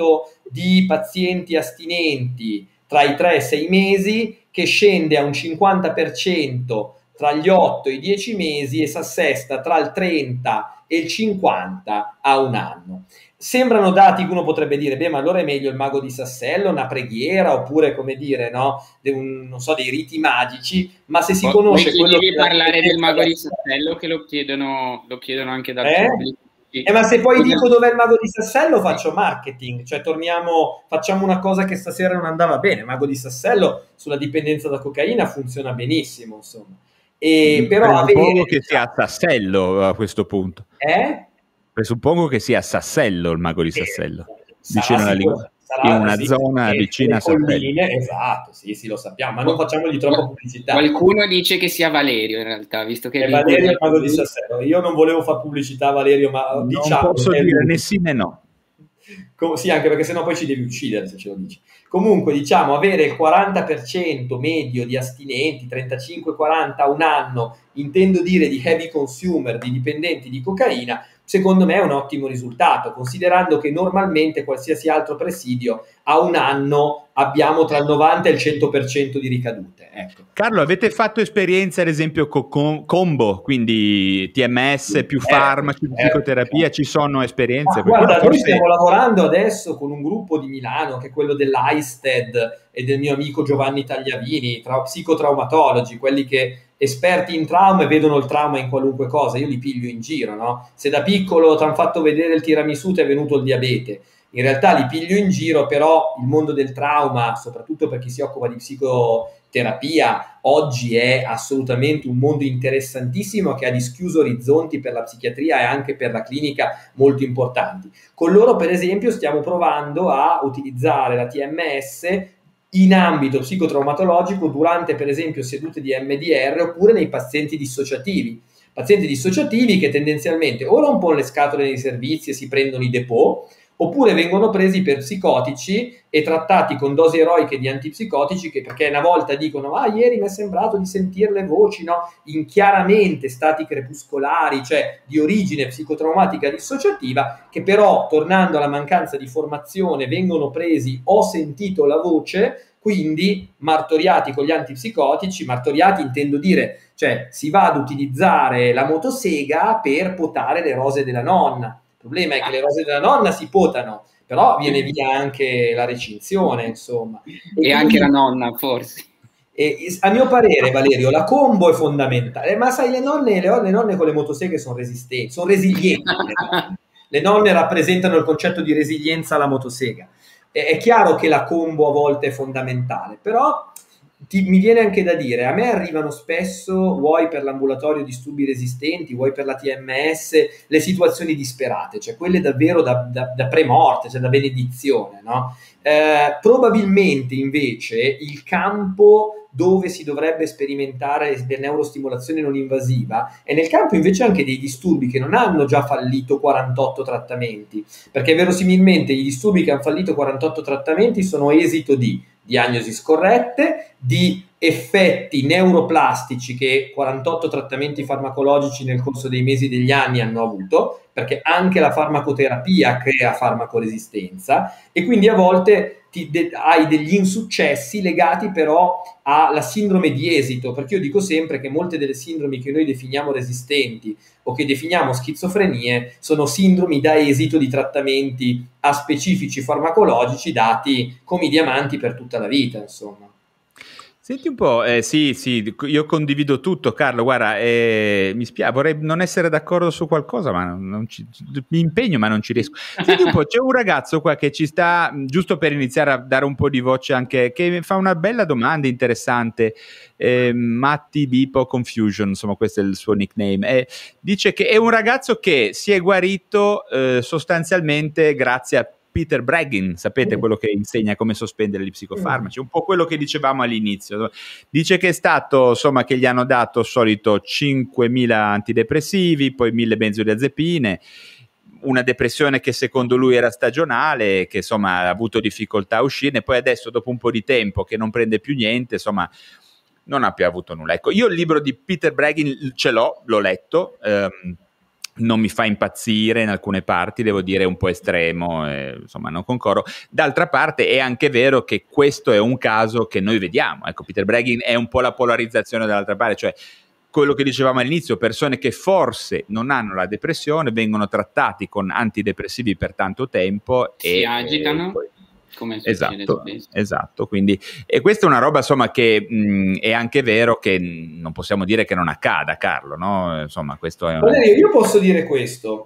di pazienti astinenti tra i 3 e i 6 mesi che scende a un 50% tra gli 8 e i 10 mesi e si assesta tra il 30 e il 50 a un anno. Sembrano dati che uno potrebbe dire, beh, ma allora è meglio il mago di Sassello, una preghiera, oppure, come dire, no, non so, dei riti magici, ma se si conosce quello che... parlare del mago di Sassello, che lo chiedono anche dal pubblico. Ma se poi dico dov'è il mago di Sassello faccio marketing, cioè facciamo una cosa che stasera non andava bene. Il mago di Sassello sulla dipendenza da cocaina funziona benissimo, insomma. E però presuppongo che sia Sassello a questo punto. Presuppongo che sia Sassello il mago di Sassello, vicino alla lingua. In una zona vicina a Sassello. Esatto, sì, lo sappiamo, ma non facciamogli troppa pubblicità. Qualcuno dice che sia Valerio, in realtà, visto che è Valerio il mago di Sassello. Io non volevo fare pubblicità a Valerio, ma non diciamo... Non posso dire né sì né no. Sì, anche perché sennò poi ci devi uccidere se ce lo dici. Comunque, diciamo, avere il 40% medio di astinenti, 35-40 a un anno, intendo dire di heavy consumer, di dipendenti di cocaina, secondo me è un ottimo risultato, considerando che normalmente qualsiasi altro presidio a un anno abbiamo tra il 90 e il 100% di ricadute. Ecco. Carlo, avete fatto esperienza ad esempio con combo, quindi TMS più farmaci, psicoterapia, ci sono esperienze? Guarda, noi stiamo lavorando adesso con un gruppo di Milano, che è quello dell'AISTED e del mio amico Giovanni Tagliavini, psicotraumatologi, quelli che esperti in trauma e vedono il trauma in qualunque cosa. Io li piglio in giro, no? Se da piccolo ti hanno fatto vedere il tiramisù ti è venuto il diabete, in realtà li piglio in giro, però il mondo del trauma, soprattutto per chi si occupa di psicoterapia, oggi è assolutamente un mondo interessantissimo che ha dischiuso orizzonti per la psichiatria e anche per la clinica molto importanti. Con loro, per esempio, stiamo provando a utilizzare la TMS in ambito psicotraumatologico durante, per esempio, sedute di MDR oppure nei pazienti dissociativi che tendenzialmente o rompono le scatole nei servizi e si prendono i depot, oppure vengono presi per psicotici e trattati con dosi eroiche di antipsicotici, che perché una volta dicono ieri mi è sembrato di sentire le voci, no? In chiaramente stati crepuscolari, cioè di origine psicotraumatica dissociativa, che però, tornando alla mancanza di formazione, vengono presi ho sentito la voce, quindi martoriati con gli antipsicotici. Martoriati intendo dire, cioè si va ad utilizzare la motosega per potare le rose della nonna. Il problema è che le rose della nonna si potano, però viene via anche la recinzione, insomma. E anche la nonna, forse. E, a mio parere, Valerio, la combo è fondamentale. Ma sai, le nonne con le motoseghe sono resistenti, sono resilienti. Le nonne rappresentano il concetto di resilienza alla motosega. È chiaro che la combo a volte è fondamentale, però... mi viene anche da dire, a me arrivano spesso, vuoi per l'ambulatorio disturbi resistenti, vuoi per la TMS, le situazioni disperate, cioè quelle davvero da premorte, cioè da benedizione, no? Probabilmente invece il campo dove si dovrebbe sperimentare la neurostimolazione non invasiva è nel campo invece anche dei disturbi che non hanno già fallito 48 trattamenti, perché verosimilmente i disturbi che hanno fallito 48 trattamenti sono esito di diagnosi scorrette, di effetti neuroplastici che 48 trattamenti farmacologici nel corso dei mesi e degli anni hanno avuto, perché anche la farmacoterapia crea farmacoresistenza, e quindi a volte hai degli insuccessi legati però alla sindrome di esito, perché io dico sempre che molte delle sindromi che noi definiamo resistenti o che definiamo schizofrenie sono sindromi da esito di trattamenti a specifici farmacologici dati come i diamanti per tutta la vita, insomma. Senti un po', sì, io condivido tutto, Carlo, guarda, mi spiace, vorrei non essere d'accordo su qualcosa, ma mi impegno ma non ci riesco. Senti un po', c'è un ragazzo qua che ci sta, giusto per iniziare a dare un po' di voce anche, che fa una bella domanda interessante, Matti Bipo Confusion, insomma questo è il suo nickname, dice che è un ragazzo che si è guarito sostanzialmente grazie a Peter Breggin, sapete, quello che insegna come sospendere gli psicofarmaci, un po' quello che dicevamo all'inizio. Dice che è stato, insomma, che gli hanno dato solito 5.000 antidepressivi, poi 1.000 benzodiazepine, una depressione che secondo lui era stagionale, che insomma ha avuto difficoltà a uscirne, poi adesso dopo un po' di tempo che non prende più niente, insomma non ha più avuto nulla. Ecco, io il libro di Peter Breggin ce l'ho, l'ho letto, non mi fa impazzire in alcune parti, devo dire, è un po' estremo, insomma non concordo. D'altra parte è anche vero che questo è un caso che noi vediamo, ecco, Peter Breggin è un po' la polarizzazione dall'altra parte, cioè quello che dicevamo all'inizio, persone che forse non hanno la depressione vengono trattati con antidepressivi per tanto tempo si agitano poi, come esatto, quindi, e questa è una roba insomma che è anche vero che non possiamo dire che non accada, Carlo, no? Insomma questo è io posso dire questo,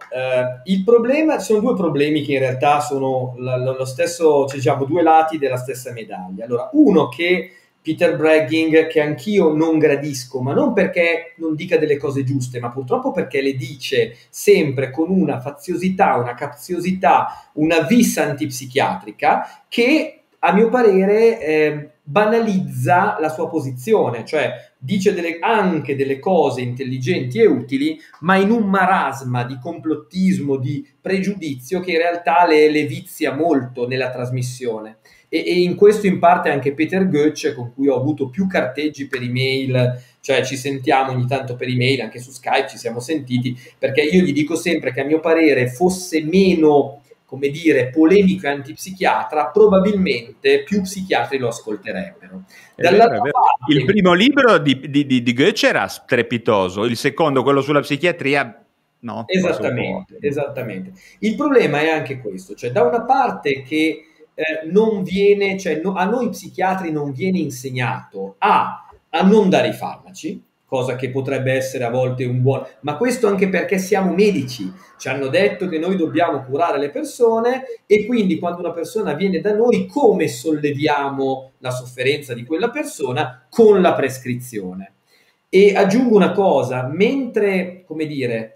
il problema, ci sono due problemi che in realtà sono lo stesso, cioè, diciamo due lati della stessa medaglia. Allora, uno che Peter Breggin, che anch'io non gradisco, ma non perché non dica delle cose giuste, ma purtroppo perché le dice sempre con una faziosità, una capziosità, una vis antipsichiatrica che, a mio parere, banalizza la sua posizione, cioè dice anche delle cose intelligenti e utili, ma in un marasma di complottismo, di pregiudizio che in realtà le vizia molto nella trasmissione. E in questo in parte anche Peter Gøtzsche, con cui ho avuto più carteggi per email, cioè ci sentiamo ogni tanto per email, anche su Skype ci siamo sentiti, perché io gli dico sempre che a mio parere fosse meno, come dire, polemico e antipsichiatra, probabilmente più psichiatri lo ascolterebbero. Dall'altra parte, il primo libro di Gøtzsche era strepitoso, il secondo, quello sulla psichiatria, no? Esattamente. Il problema è anche questo, cioè da una parte che non viene, cioè a noi psichiatri non viene insegnato a non dare i farmaci, cosa che potrebbe essere a volte un buon, ma questo anche perché siamo medici, ci hanno detto che noi dobbiamo curare le persone e quindi quando una persona viene da noi come solleviamo la sofferenza di quella persona? Con la prescrizione. E aggiungo una cosa, mentre, come dire,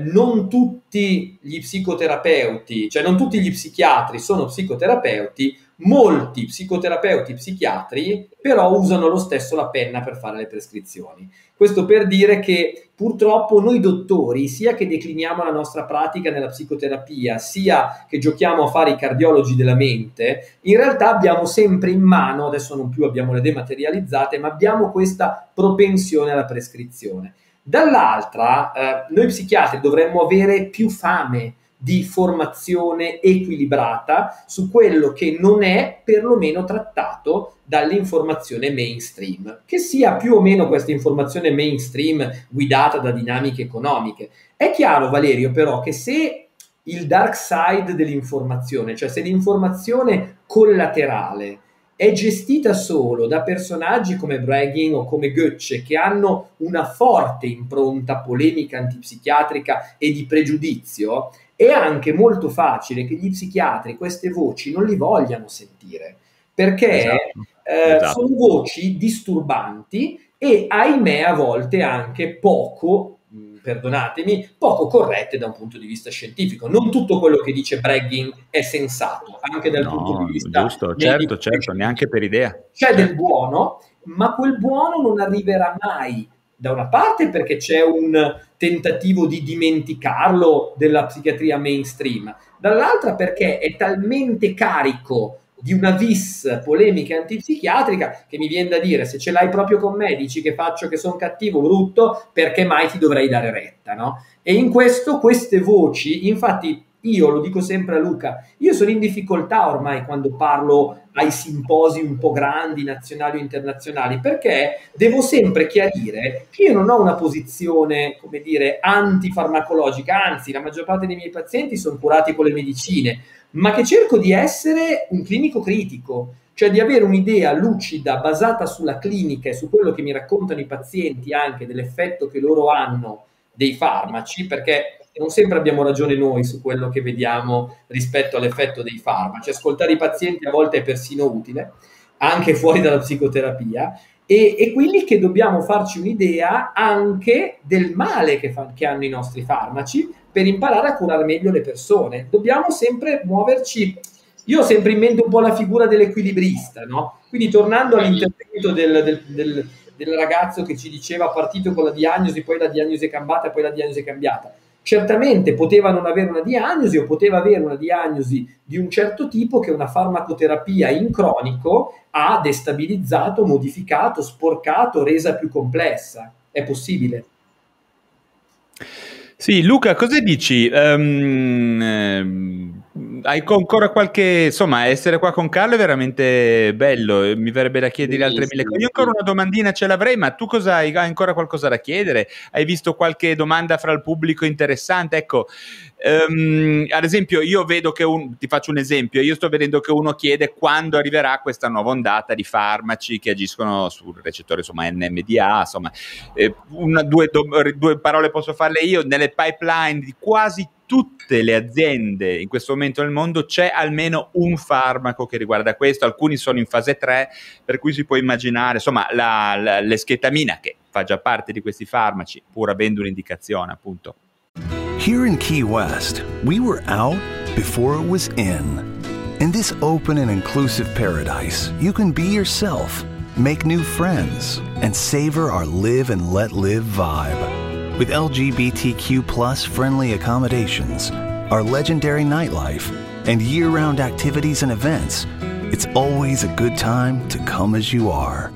non tutti gli psicoterapeuti, cioè non tutti gli psichiatri sono psicoterapeuti, molti psicoterapeuti psichiatri però usano lo stesso la penna per fare le prescrizioni. Questo per dire che purtroppo noi dottori, sia che decliniamo la nostra pratica nella psicoterapia, sia che giochiamo a fare i cardiologi della mente, in realtà abbiamo sempre in mano, adesso non più abbiamo le dematerializzate, ma abbiamo questa propensione alla prescrizione. Dall'altra, noi psichiatri dovremmo avere più fame di formazione equilibrata su quello che non è perlomeno trattato dall'informazione mainstream, che sia più o meno questa informazione mainstream guidata da dinamiche economiche. È chiaro, Valerio, però, che se il dark side dell'informazione, cioè se l'informazione collaterale è gestita solo da personaggi come Breggin o come Gøtzsche, che hanno una forte impronta polemica antipsichiatrica e di pregiudizio, è anche molto facile che gli psichiatri queste voci non li vogliano sentire, perché sono voci disturbanti e, ahimè, a volte anche poco, perdonatemi, poco corrette da un punto di vista scientifico. Non tutto quello che dice Breggin è sensato, anche dal punto di vista giusto, certo, neanche per idea. C'è del buono, ma quel buono non arriverà mai, da una parte perché c'è un tentativo di dimenticarlo della psichiatria mainstream, dall'altra perché è talmente carico di una vis polemica antipsichiatrica che mi viene da dire, se ce l'hai proprio con me dici che faccio, che sono cattivo, brutto, perché mai ti dovrei dare retta, no? E in questo, queste voci, infatti io lo dico sempre a Luca, io sono in difficoltà ormai quando parlo ai simposi un po' grandi, nazionali o internazionali, perché devo sempre chiarire che io non ho una posizione, come dire, antifarmacologica, anzi la maggior parte dei miei pazienti sono curati con le medicine, ma che cerco di essere un clinico critico, cioè di avere un'idea lucida basata sulla clinica e su quello che mi raccontano i pazienti anche dell'effetto che loro hanno dei farmaci, perché non sempre abbiamo ragione noi su quello che vediamo rispetto all'effetto dei farmaci. Ascoltare i pazienti a volte è persino utile, anche fuori dalla psicoterapia, e quindi che dobbiamo farci un'idea anche del male che hanno i nostri farmaci per imparare a curare meglio le persone. Dobbiamo sempre muoverci. Io ho sempre in mente un po' la figura dell'equilibrista, no? Quindi tornando all'intervento del ragazzo che ci diceva partito con la diagnosi, poi la diagnosi è cambiata, poi la diagnosi è cambiata. Certamente poteva non avere una diagnosi o poteva avere una diagnosi di un certo tipo che una farmacoterapia in cronico ha destabilizzato, modificato, sporcato, resa più complessa. È possibile. Sì, Luca, cosa dici? Hai ancora qualche... Insomma, essere qua con Carlo è veramente bello, mi verrebbe da chiedere altre mille cose. Io ancora una domandina ce l'avrei, ma tu cosa hai ancora qualcosa da chiedere? Hai visto qualche domanda fra il pubblico interessante? Ecco, ad esempio io vedo che ti faccio un esempio, io sto vedendo che uno chiede quando arriverà questa nuova ondata di farmaci che agiscono sul recettore, insomma NMDA, insomma due parole posso farle io. Nelle pipeline di quasi tutte le aziende in questo momento nel mondo c'è almeno un farmaco che riguarda questo, alcuni sono in fase 3, per cui si può immaginare, insomma, l'eschetamina che fa già parte di questi farmaci, pur avendo un'indicazione, appunto. Here in Key West, we were out before it was in. In this open and inclusive paradise, you can be yourself, make new friends, and savor our live and let live vibe. With LGBTQ+ friendly accommodations, our legendary nightlife, and year-round activities and events, it's always a good time to come as you are.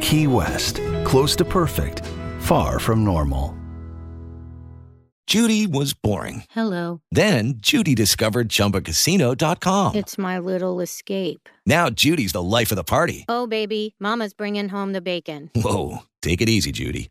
Key West, close to perfect, far from normal. Judy was boring. Hello. Then Judy discovered Chumbacasino.com. It's my little escape. Now Judy's the life of the party. Oh, baby, mama's bringing home the bacon. Whoa, take it easy, Judy.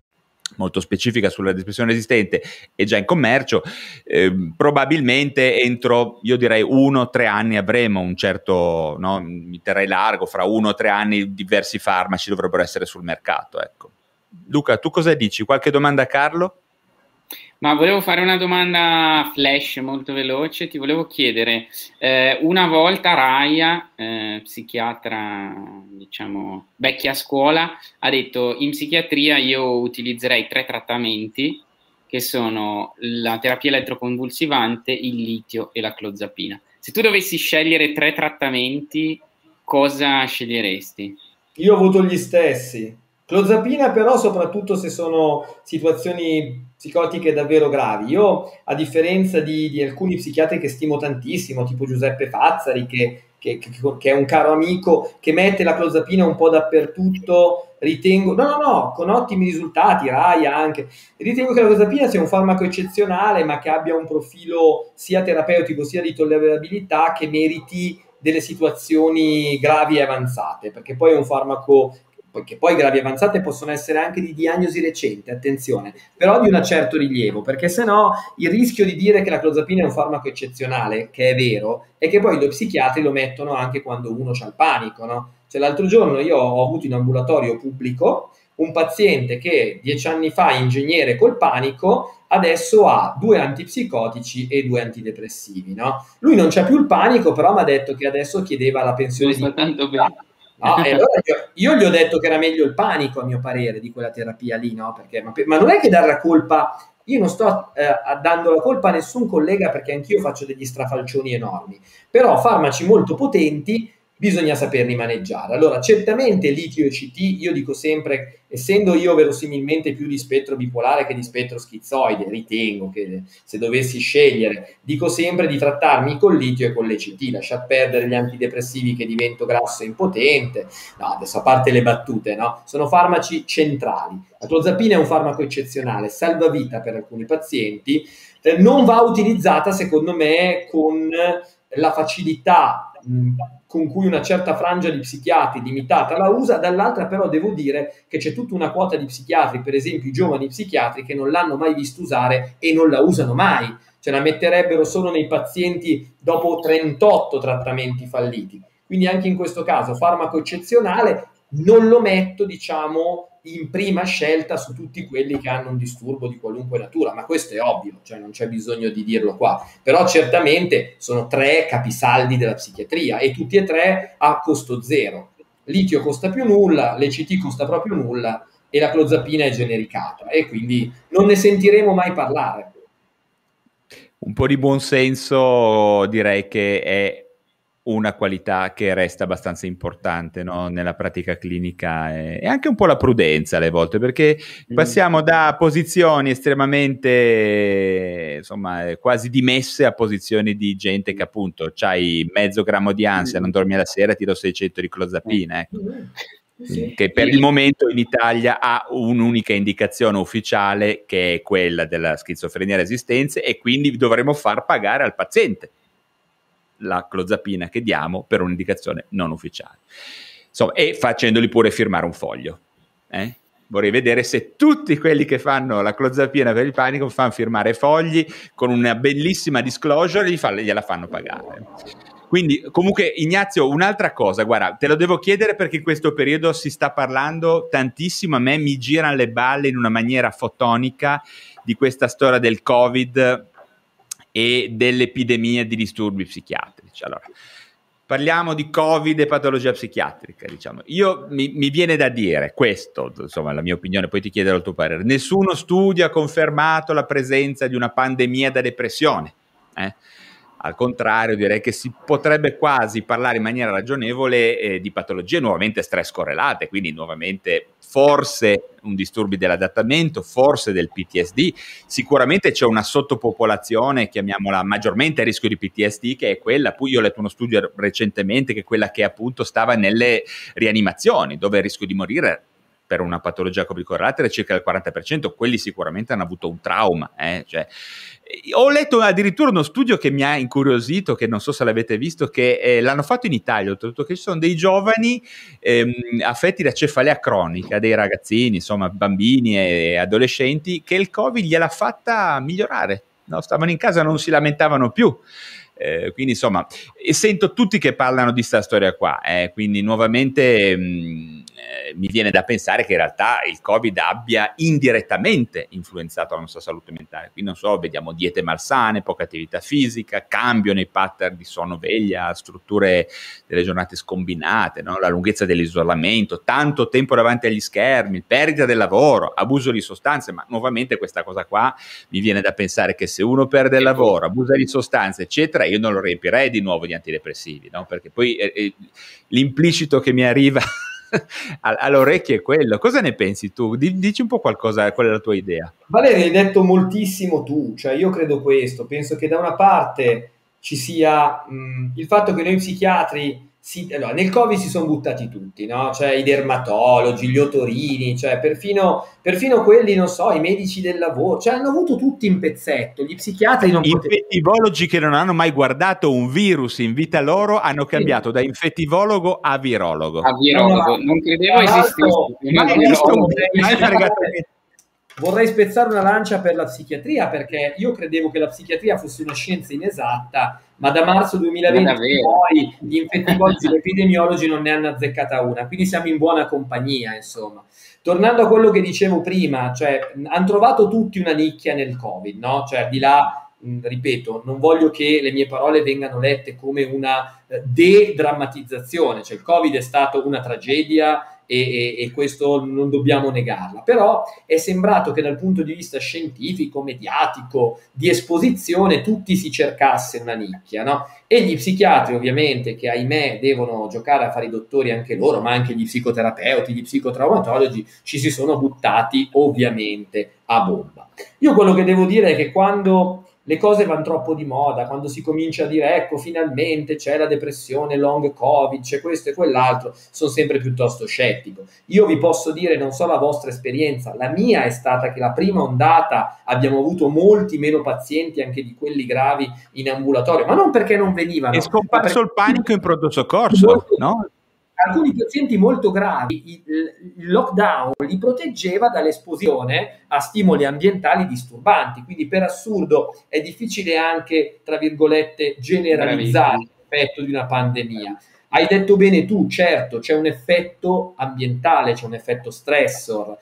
Molto specifica sulla dispersione esistente e già in commercio, probabilmente entro, io direi, 1 o 3 anni avremo un certo, no, mi terrei largo, fra 1 o 3 anni diversi farmaci dovrebbero essere sul mercato, ecco. Luca, tu cosa dici? Qualche domanda a Carlo? Ma volevo fare una domanda flash molto veloce, ti volevo chiedere, una volta Raia, psichiatra diciamo vecchia scuola, ha detto in psichiatria io utilizzerei 3 trattamenti che sono la terapia elettroconvulsivante, il litio e la clozapina. Se tu dovessi scegliere 3 trattamenti, cosa sceglieresti? Io ho avuto gli stessi. Clozapina però soprattutto se sono situazioni psicotiche davvero gravi. Io, a differenza di alcuni psichiatri che stimo tantissimo, tipo Giuseppe Fazzari, che è un caro amico, che mette la clozapina un po' dappertutto, ritengo... No, con ottimi risultati, Raia anche. Ritengo che la clozapina sia un farmaco eccezionale, ma che abbia un profilo sia terapeutico sia di tollerabilità che meriti delle situazioni gravi e avanzate, perché poi è un farmaco... che poi gravi avanzate possono essere anche di diagnosi recente, attenzione, però di un certo rilievo, perché sennò il rischio di dire che la clozapina è un farmaco eccezionale, che è vero, è che poi i psichiatri lo mettono anche quando uno c'ha il panico, no? Cioè l'altro giorno io ho avuto in ambulatorio pubblico un paziente che 10 anni fa, ingegnere col panico, adesso ha 2 antipsicotici e 2 antidepressivi, no? Lui non c'ha più il panico, però mi ha detto che adesso chiedeva la pensione di... tanto bene. No, e allora io gli ho detto che era meglio il panico, a mio parere, di quella terapia lì, no? Perché, ma non è che dare la colpa, io non sto dando la colpa a nessun collega, perché anch'io faccio degli strafalcioni enormi, però farmaci molto potenti bisogna saperli maneggiare. Allora, certamente litio e CT, io dico sempre, essendo io verosimilmente più di spettro bipolare che di spettro schizoide, ritengo che se dovessi scegliere, dico sempre di trattarmi con litio e con le CT, lasciar perdere gli antidepressivi che divento grasso e impotente, no, adesso a parte le battute, no? Sono farmaci centrali. La clozapina è un farmaco eccezionale, salva vita per alcuni pazienti, non va utilizzata secondo me con la facilità con cui una certa frangia di psichiatri limitata la usa, dall'altra però devo dire che c'è tutta una quota di psichiatri, per esempio i giovani psichiatri, che non l'hanno mai vista usare e non la usano mai, cioè la metterebbero solo nei pazienti dopo 38 trattamenti falliti. Quindi anche in questo caso farmaco eccezionale, non lo metto diciamo in prima scelta su tutti quelli che hanno un disturbo di qualunque natura, ma questo è ovvio, cioè non c'è bisogno di dirlo qua, però certamente sono tre capisaldi della psichiatria e tutti e tre a costo zero. Litio costa più nulla, l'ECT costa proprio nulla e la clozapina è genericata e quindi non ne sentiremo mai parlare. Un po' di buonsenso direi che è una qualità che resta abbastanza importante, no? Nella pratica clinica e anche un po' la prudenza alle volte, perché passiamo da posizioni estremamente insomma quasi dimesse a posizioni di gente che appunto c'hai mezzo grammo di ansia, non dormi alla sera, ti do 600 di clozapina, ecco. Sì. Che per il momento in Italia ha un'unica indicazione ufficiale che è quella della schizofrenia resistente e quindi dovremo far pagare al paziente la clozapina che diamo per un'indicazione non ufficiale, insomma, e facendoli pure firmare un foglio. Vorrei vedere se tutti quelli che fanno la clozapina per il panico fanno firmare fogli con una bellissima disclosure e gliela fanno pagare. Quindi comunque Ignazio, un'altra cosa, guarda, te lo devo chiedere perché in questo periodo si sta parlando tantissimo, a me mi girano le balle in una maniera fotonica di questa storia del Covid e dell'epidemia di disturbi psichiatrici. Allora, parliamo di Covid e patologia psichiatrica, diciamo. Io mi viene da dire questo, insomma, la mia opinione, poi ti chiedo il tuo parere. Nessuno studio ha confermato la presenza di una pandemia da depressione. Al contrario, direi che si potrebbe quasi parlare in maniera ragionevole di patologie nuovamente stress correlate, quindi nuovamente forse un disturbo dell'adattamento, forse del PTSD. Sicuramente c'è una sottopopolazione, chiamiamola maggiormente a rischio di PTSD, che è quella, poi io ho letto uno studio recentemente, che è quella che appunto stava nelle rianimazioni, dove il rischio di morire per una patologia correlata è circa il 40%, quelli sicuramente hanno avuto un trauma. Cioè, ho letto addirittura uno studio che mi ha incuriosito, che non so se l'avete visto, che l'hanno fatto in Italia, oltretutto, che ci sono dei giovani affetti da cefalea cronica, dei ragazzini, insomma bambini e adolescenti, che il Covid gliel'ha fatta migliorare, no? Stavano in casa, non si lamentavano più. Quindi insomma, e sento tutti che parlano di sta storia qua, quindi nuovamente mi viene da pensare che in realtà il Covid abbia indirettamente influenzato la nostra salute mentale. Quindi non so, vediamo diete malsane, poca attività fisica, cambio nei pattern di sonno-veglia, strutture delle giornate scombinate, no? La lunghezza dell'isolamento, tanto tempo davanti agli schermi, perdita del lavoro, abuso di sostanze, ma nuovamente questa cosa qua mi viene da pensare che se uno perde il lavoro, abusa di sostanze, eccetera, io non lo riempirei di nuovo di antidepressivi, no? Perché poi l'implicito che mi arriva all'orecchio è quello. Cosa ne pensi tu? Dici un po' qualcosa, qual è la tua idea? Valerio, hai detto moltissimo tu, cioè io credo questo, penso che da una parte ci sia il fatto che noi psichiatri, allora, nel Covid si sono buttati tutti, no? Cioè i dermatologi, gli otorini, cioè perfino quelli, non so, i medici del lavoro, cioè hanno avuto tutti in pezzetto, gli psichiatri non potevano. I infettivologi che non hanno mai guardato un virus in vita loro hanno cambiato da infettivologo a virologo. A virologo, non credevo esistesse. Vorrei spezzare una lancia per la psichiatria, perché io credevo che la psichiatria fosse una scienza inesatta, ma da marzo 2020 poi gli infettivologi e gli epidemiologi non ne hanno azzeccata una, quindi siamo in buona compagnia, insomma. Tornando a quello che dicevo prima, cioè hanno trovato tutti una nicchia nel Covid, no? Cioè di là, ripeto, non voglio che le mie parole vengano lette come una dedrammatizzazione, cioè il Covid è stato una tragedia e questo non dobbiamo negarla, però è sembrato che dal punto di vista scientifico, mediatico, di esposizione, tutti si cercasse una nicchia, no? E gli psichiatri ovviamente, che ahimè devono giocare a fare i dottori anche loro, ma anche gli psicoterapeuti, gli psicotraumatologi, ci si sono buttati ovviamente a bomba. Io quello che devo dire è che quando le cose vanno troppo di moda, quando si comincia a dire ecco finalmente c'è la depressione, long covid, c'è questo e quell'altro, sono sempre piuttosto scettico. Io vi posso dire, non so la vostra esperienza, la mia è stata che la prima ondata abbiamo avuto molti meno pazienti, anche di quelli gravi, in ambulatorio, ma non perché non venivano. È scomparso il panico in pronto soccorso, no? Alcuni pazienti molto gravi, il lockdown li proteggeva dall'esposizione a stimoli ambientali disturbanti, quindi per assurdo è difficile anche, tra virgolette, generalizzare l'effetto di una pandemia. Hai detto bene tu, certo, c'è un effetto ambientale, c'è un effetto stressor,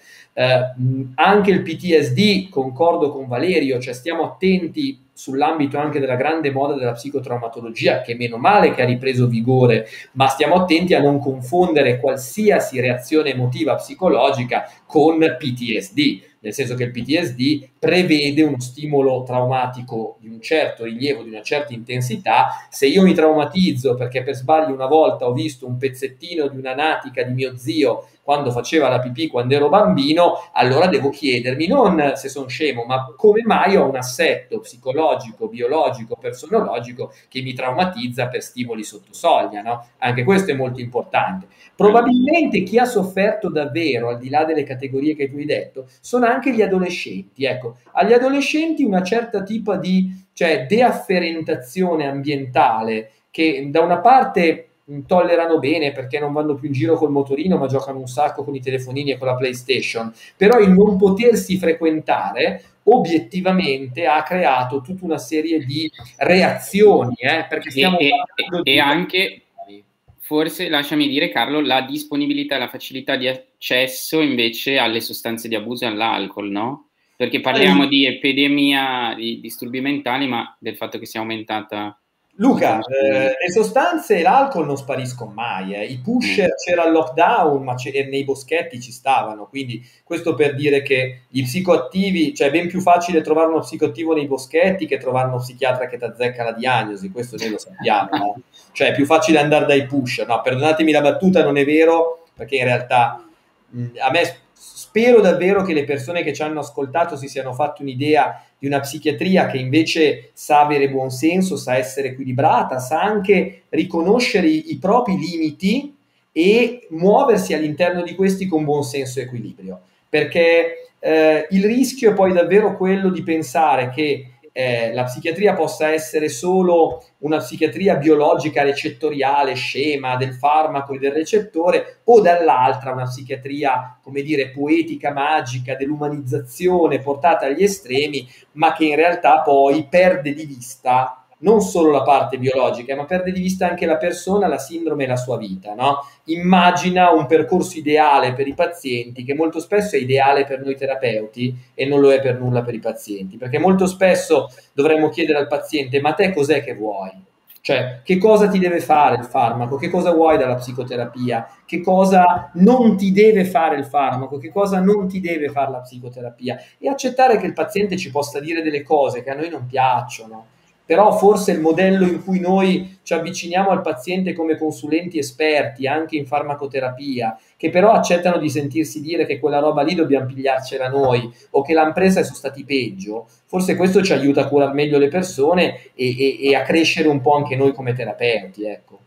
anche il PTSD, concordo con Valerio, cioè stiamo attenti sull'ambito anche della grande moda della psicotraumatologia, che meno male che ha ripreso vigore, ma stiamo attenti a non confondere qualsiasi reazione emotiva psicologica con PTSD, nel senso che il PTSD prevede uno stimolo traumatico di un certo rilievo, di una certa intensità. Se io mi traumatizzo perché per sbaglio una volta ho visto un pezzettino di una natica di mio zio quando faceva la pipì quando ero bambino, allora devo chiedermi non se sono scemo, ma come mai ho un assetto psicologico, biologico, personologico che mi traumatizza per stimoli sotto soglia, no? Anche questo è molto importante. Probabilmente chi ha sofferto davvero, al di là delle categorie che tu hai detto, sono anche gli adolescenti. Ecco, agli adolescenti una certa tipo di deafferentazione ambientale, che da una parte tollerano bene perché non vanno più in giro col motorino ma giocano un sacco con i telefonini e con la PlayStation, però il non potersi frequentare obiettivamente ha creato tutta una serie di reazioni, perché stiamo parlando di... E anche, forse, lasciami dire Carlo, la disponibilità e la facilità di accesso invece alle sostanze di abuso e all'alcol, no? Perché parliamo di epidemia, di disturbi mentali, ma del fatto che sia aumentata... Luca, le sostanze e l'alcol non spariscono mai, i pusher c'era il lockdown ma nei boschetti ci stavano, quindi questo per dire che gli psicoattivi, cioè è ben più facile trovare uno psicoattivo nei boschetti che trovare uno psichiatra che ti azzecca la diagnosi, questo noi lo sappiamo, no? Cioè è più facile andare dai pusher, no, perdonatemi la battuta, non è vero, perché in realtà a me... Spero davvero che le persone che ci hanno ascoltato si siano fatte un'idea di una psichiatria che invece sa avere buon senso, sa essere equilibrata, sa anche riconoscere i propri limiti e muoversi all'interno di questi con buon senso e equilibrio. Perché il rischio è poi davvero quello di pensare che la psichiatria possa essere solo una psichiatria biologica, recettoriale, scema del farmaco e del recettore, o dall'altra una psichiatria, come dire, poetica, magica, dell'umanizzazione portata agli estremi, ma che in realtà poi perde di vista non solo la parte biologica, ma perde di vista anche la persona, la sindrome e la sua vita, no? Immagina un percorso ideale per i pazienti, che molto spesso è ideale per noi terapeuti e non lo è per nulla per i pazienti, perché molto spesso dovremmo chiedere al paziente: ma te cos'è che vuoi? Cioè, che cosa ti deve fare il farmaco? Che cosa vuoi dalla psicoterapia? Che cosa non ti deve fare il farmaco? Che cosa non ti deve fare la psicoterapia? E accettare che il paziente ci possa dire delle cose che a noi non piacciono. Però forse il modello in cui noi ci avviciniamo al paziente come consulenti esperti, anche in farmacoterapia, che però accettano di sentirsi dire che quella roba lì dobbiamo pigliarcela noi, o che l'hanno presa e sono stati peggio, forse questo ci aiuta a curare meglio le persone e a crescere un po' anche noi come terapeuti, ecco.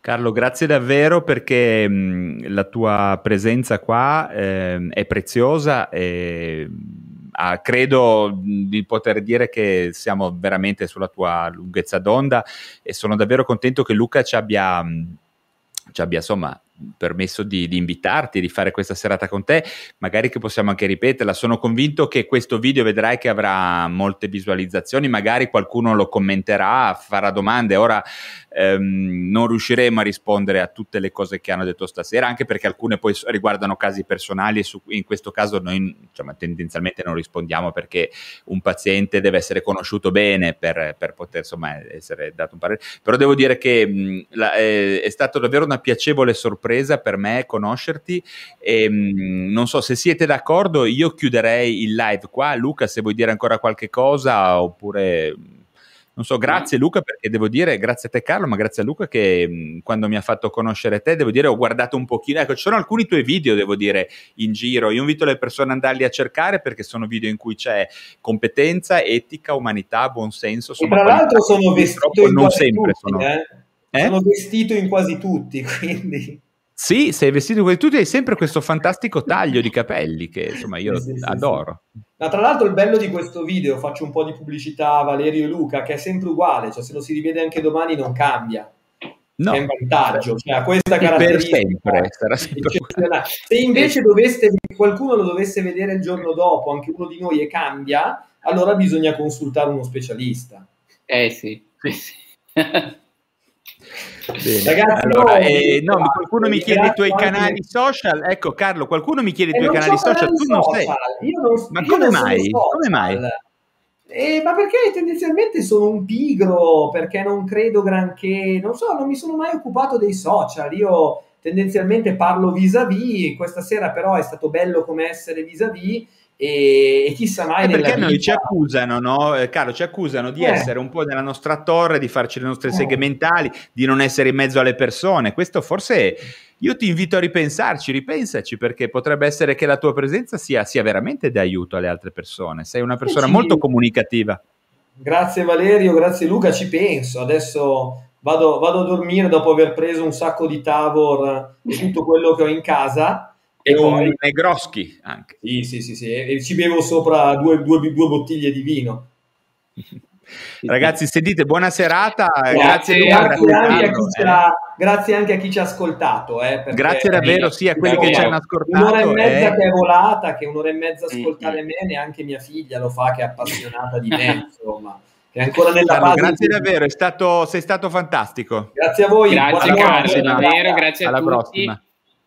Carlo, grazie davvero, perché la tua presenza qua è preziosa e... credo di poter dire che siamo veramente sulla tua lunghezza d'onda e sono davvero contento che Luca ci abbia insomma permesso di invitarti, di fare questa serata con te, magari che possiamo anche ripeterla. Sono convinto che questo video vedrai che avrà molte visualizzazioni, magari qualcuno lo commenterà, farà domande. Ora non riusciremo a rispondere a tutte le cose che hanno detto stasera, anche perché alcune poi riguardano casi personali e in questo caso noi, insomma, tendenzialmente non rispondiamo, perché un paziente deve essere conosciuto bene per poter, insomma, essere dato un parere. Però devo dire che è stato davvero una piacevole sorpresa sorpresa per me conoscerti e non so se siete d'accordo, io chiuderei il live qua. Luca, se vuoi dire ancora qualche cosa, oppure non so, grazie Luca, perché devo dire, grazie a te Carlo, ma grazie a Luca che quando mi ha fatto conoscere te, devo dire, ho guardato un pochino, ecco, ci sono alcuni tuoi video, devo dire, in giro, io invito le persone ad andarli a cercare perché sono video in cui c'è competenza, etica, umanità, buonsenso. E tra l'altro sono vestito in quasi sempre tutti, sono vestito in quasi tutti, quindi... Sì, sei vestito come tu, hai sempre questo fantastico taglio di capelli che insomma io adoro. Sì. Ma tra l'altro il bello di questo video, faccio un po' di pubblicità a Valerio e Luca, che è sempre uguale, cioè se lo si rivede anche domani non cambia, no, è un vantaggio, cioè ha questa caratteristica. Per sempre, sarà sempre. Se invece doveste, qualcuno lo dovesse vedere il giorno dopo, anche uno di noi, e cambia, allora bisogna consultare uno specialista. Sì. Bene. Ragazzi, allora, qualcuno mi chiede i tuoi canali social. Ecco Carlo, qualcuno mi chiede i tuoi canali social. Tu non sei. Come mai? Ma perché tendenzialmente sono un pigro, perché non credo granché, non so, non mi sono mai occupato dei social. Io tendenzialmente parlo vis-à-vis. Questa sera però è stato bello come essere vis-à-vis. E chissà mai perché vita. Noi ci accusano, no? Carlo, ci accusano di essere un po' nella nostra torre, di farci le nostre seghe mentali, di non essere in mezzo alle persone. Questo forse io ti invito a ripensarci, ripensaci, perché potrebbe essere che la tua presenza sia veramente d'aiuto alle altre persone. Sei una persona molto comunicativa. Grazie Valerio, grazie Luca, ci penso. Adesso vado a dormire dopo aver preso un sacco di Tavor e tutto quello che ho in casa. E poi Negroschi anche. Sì. E ci bevo sopra due bottiglie di vino. Ragazzi, sentite, buona serata. Grazie anche a chi ci ha ascoltato. Grazie davvero sia a quelli che ci hanno ascoltato. Un'ora e mezza che è volata, che un'ora e mezza ascoltare me, neanche mia figlia lo fa, che è appassionata di me, insomma. È ancora nella base. Grazie davvero, sei stato fantastico. Grazie a voi. Grazie Carlo, davvero, grazie a tutti. Alla prossima.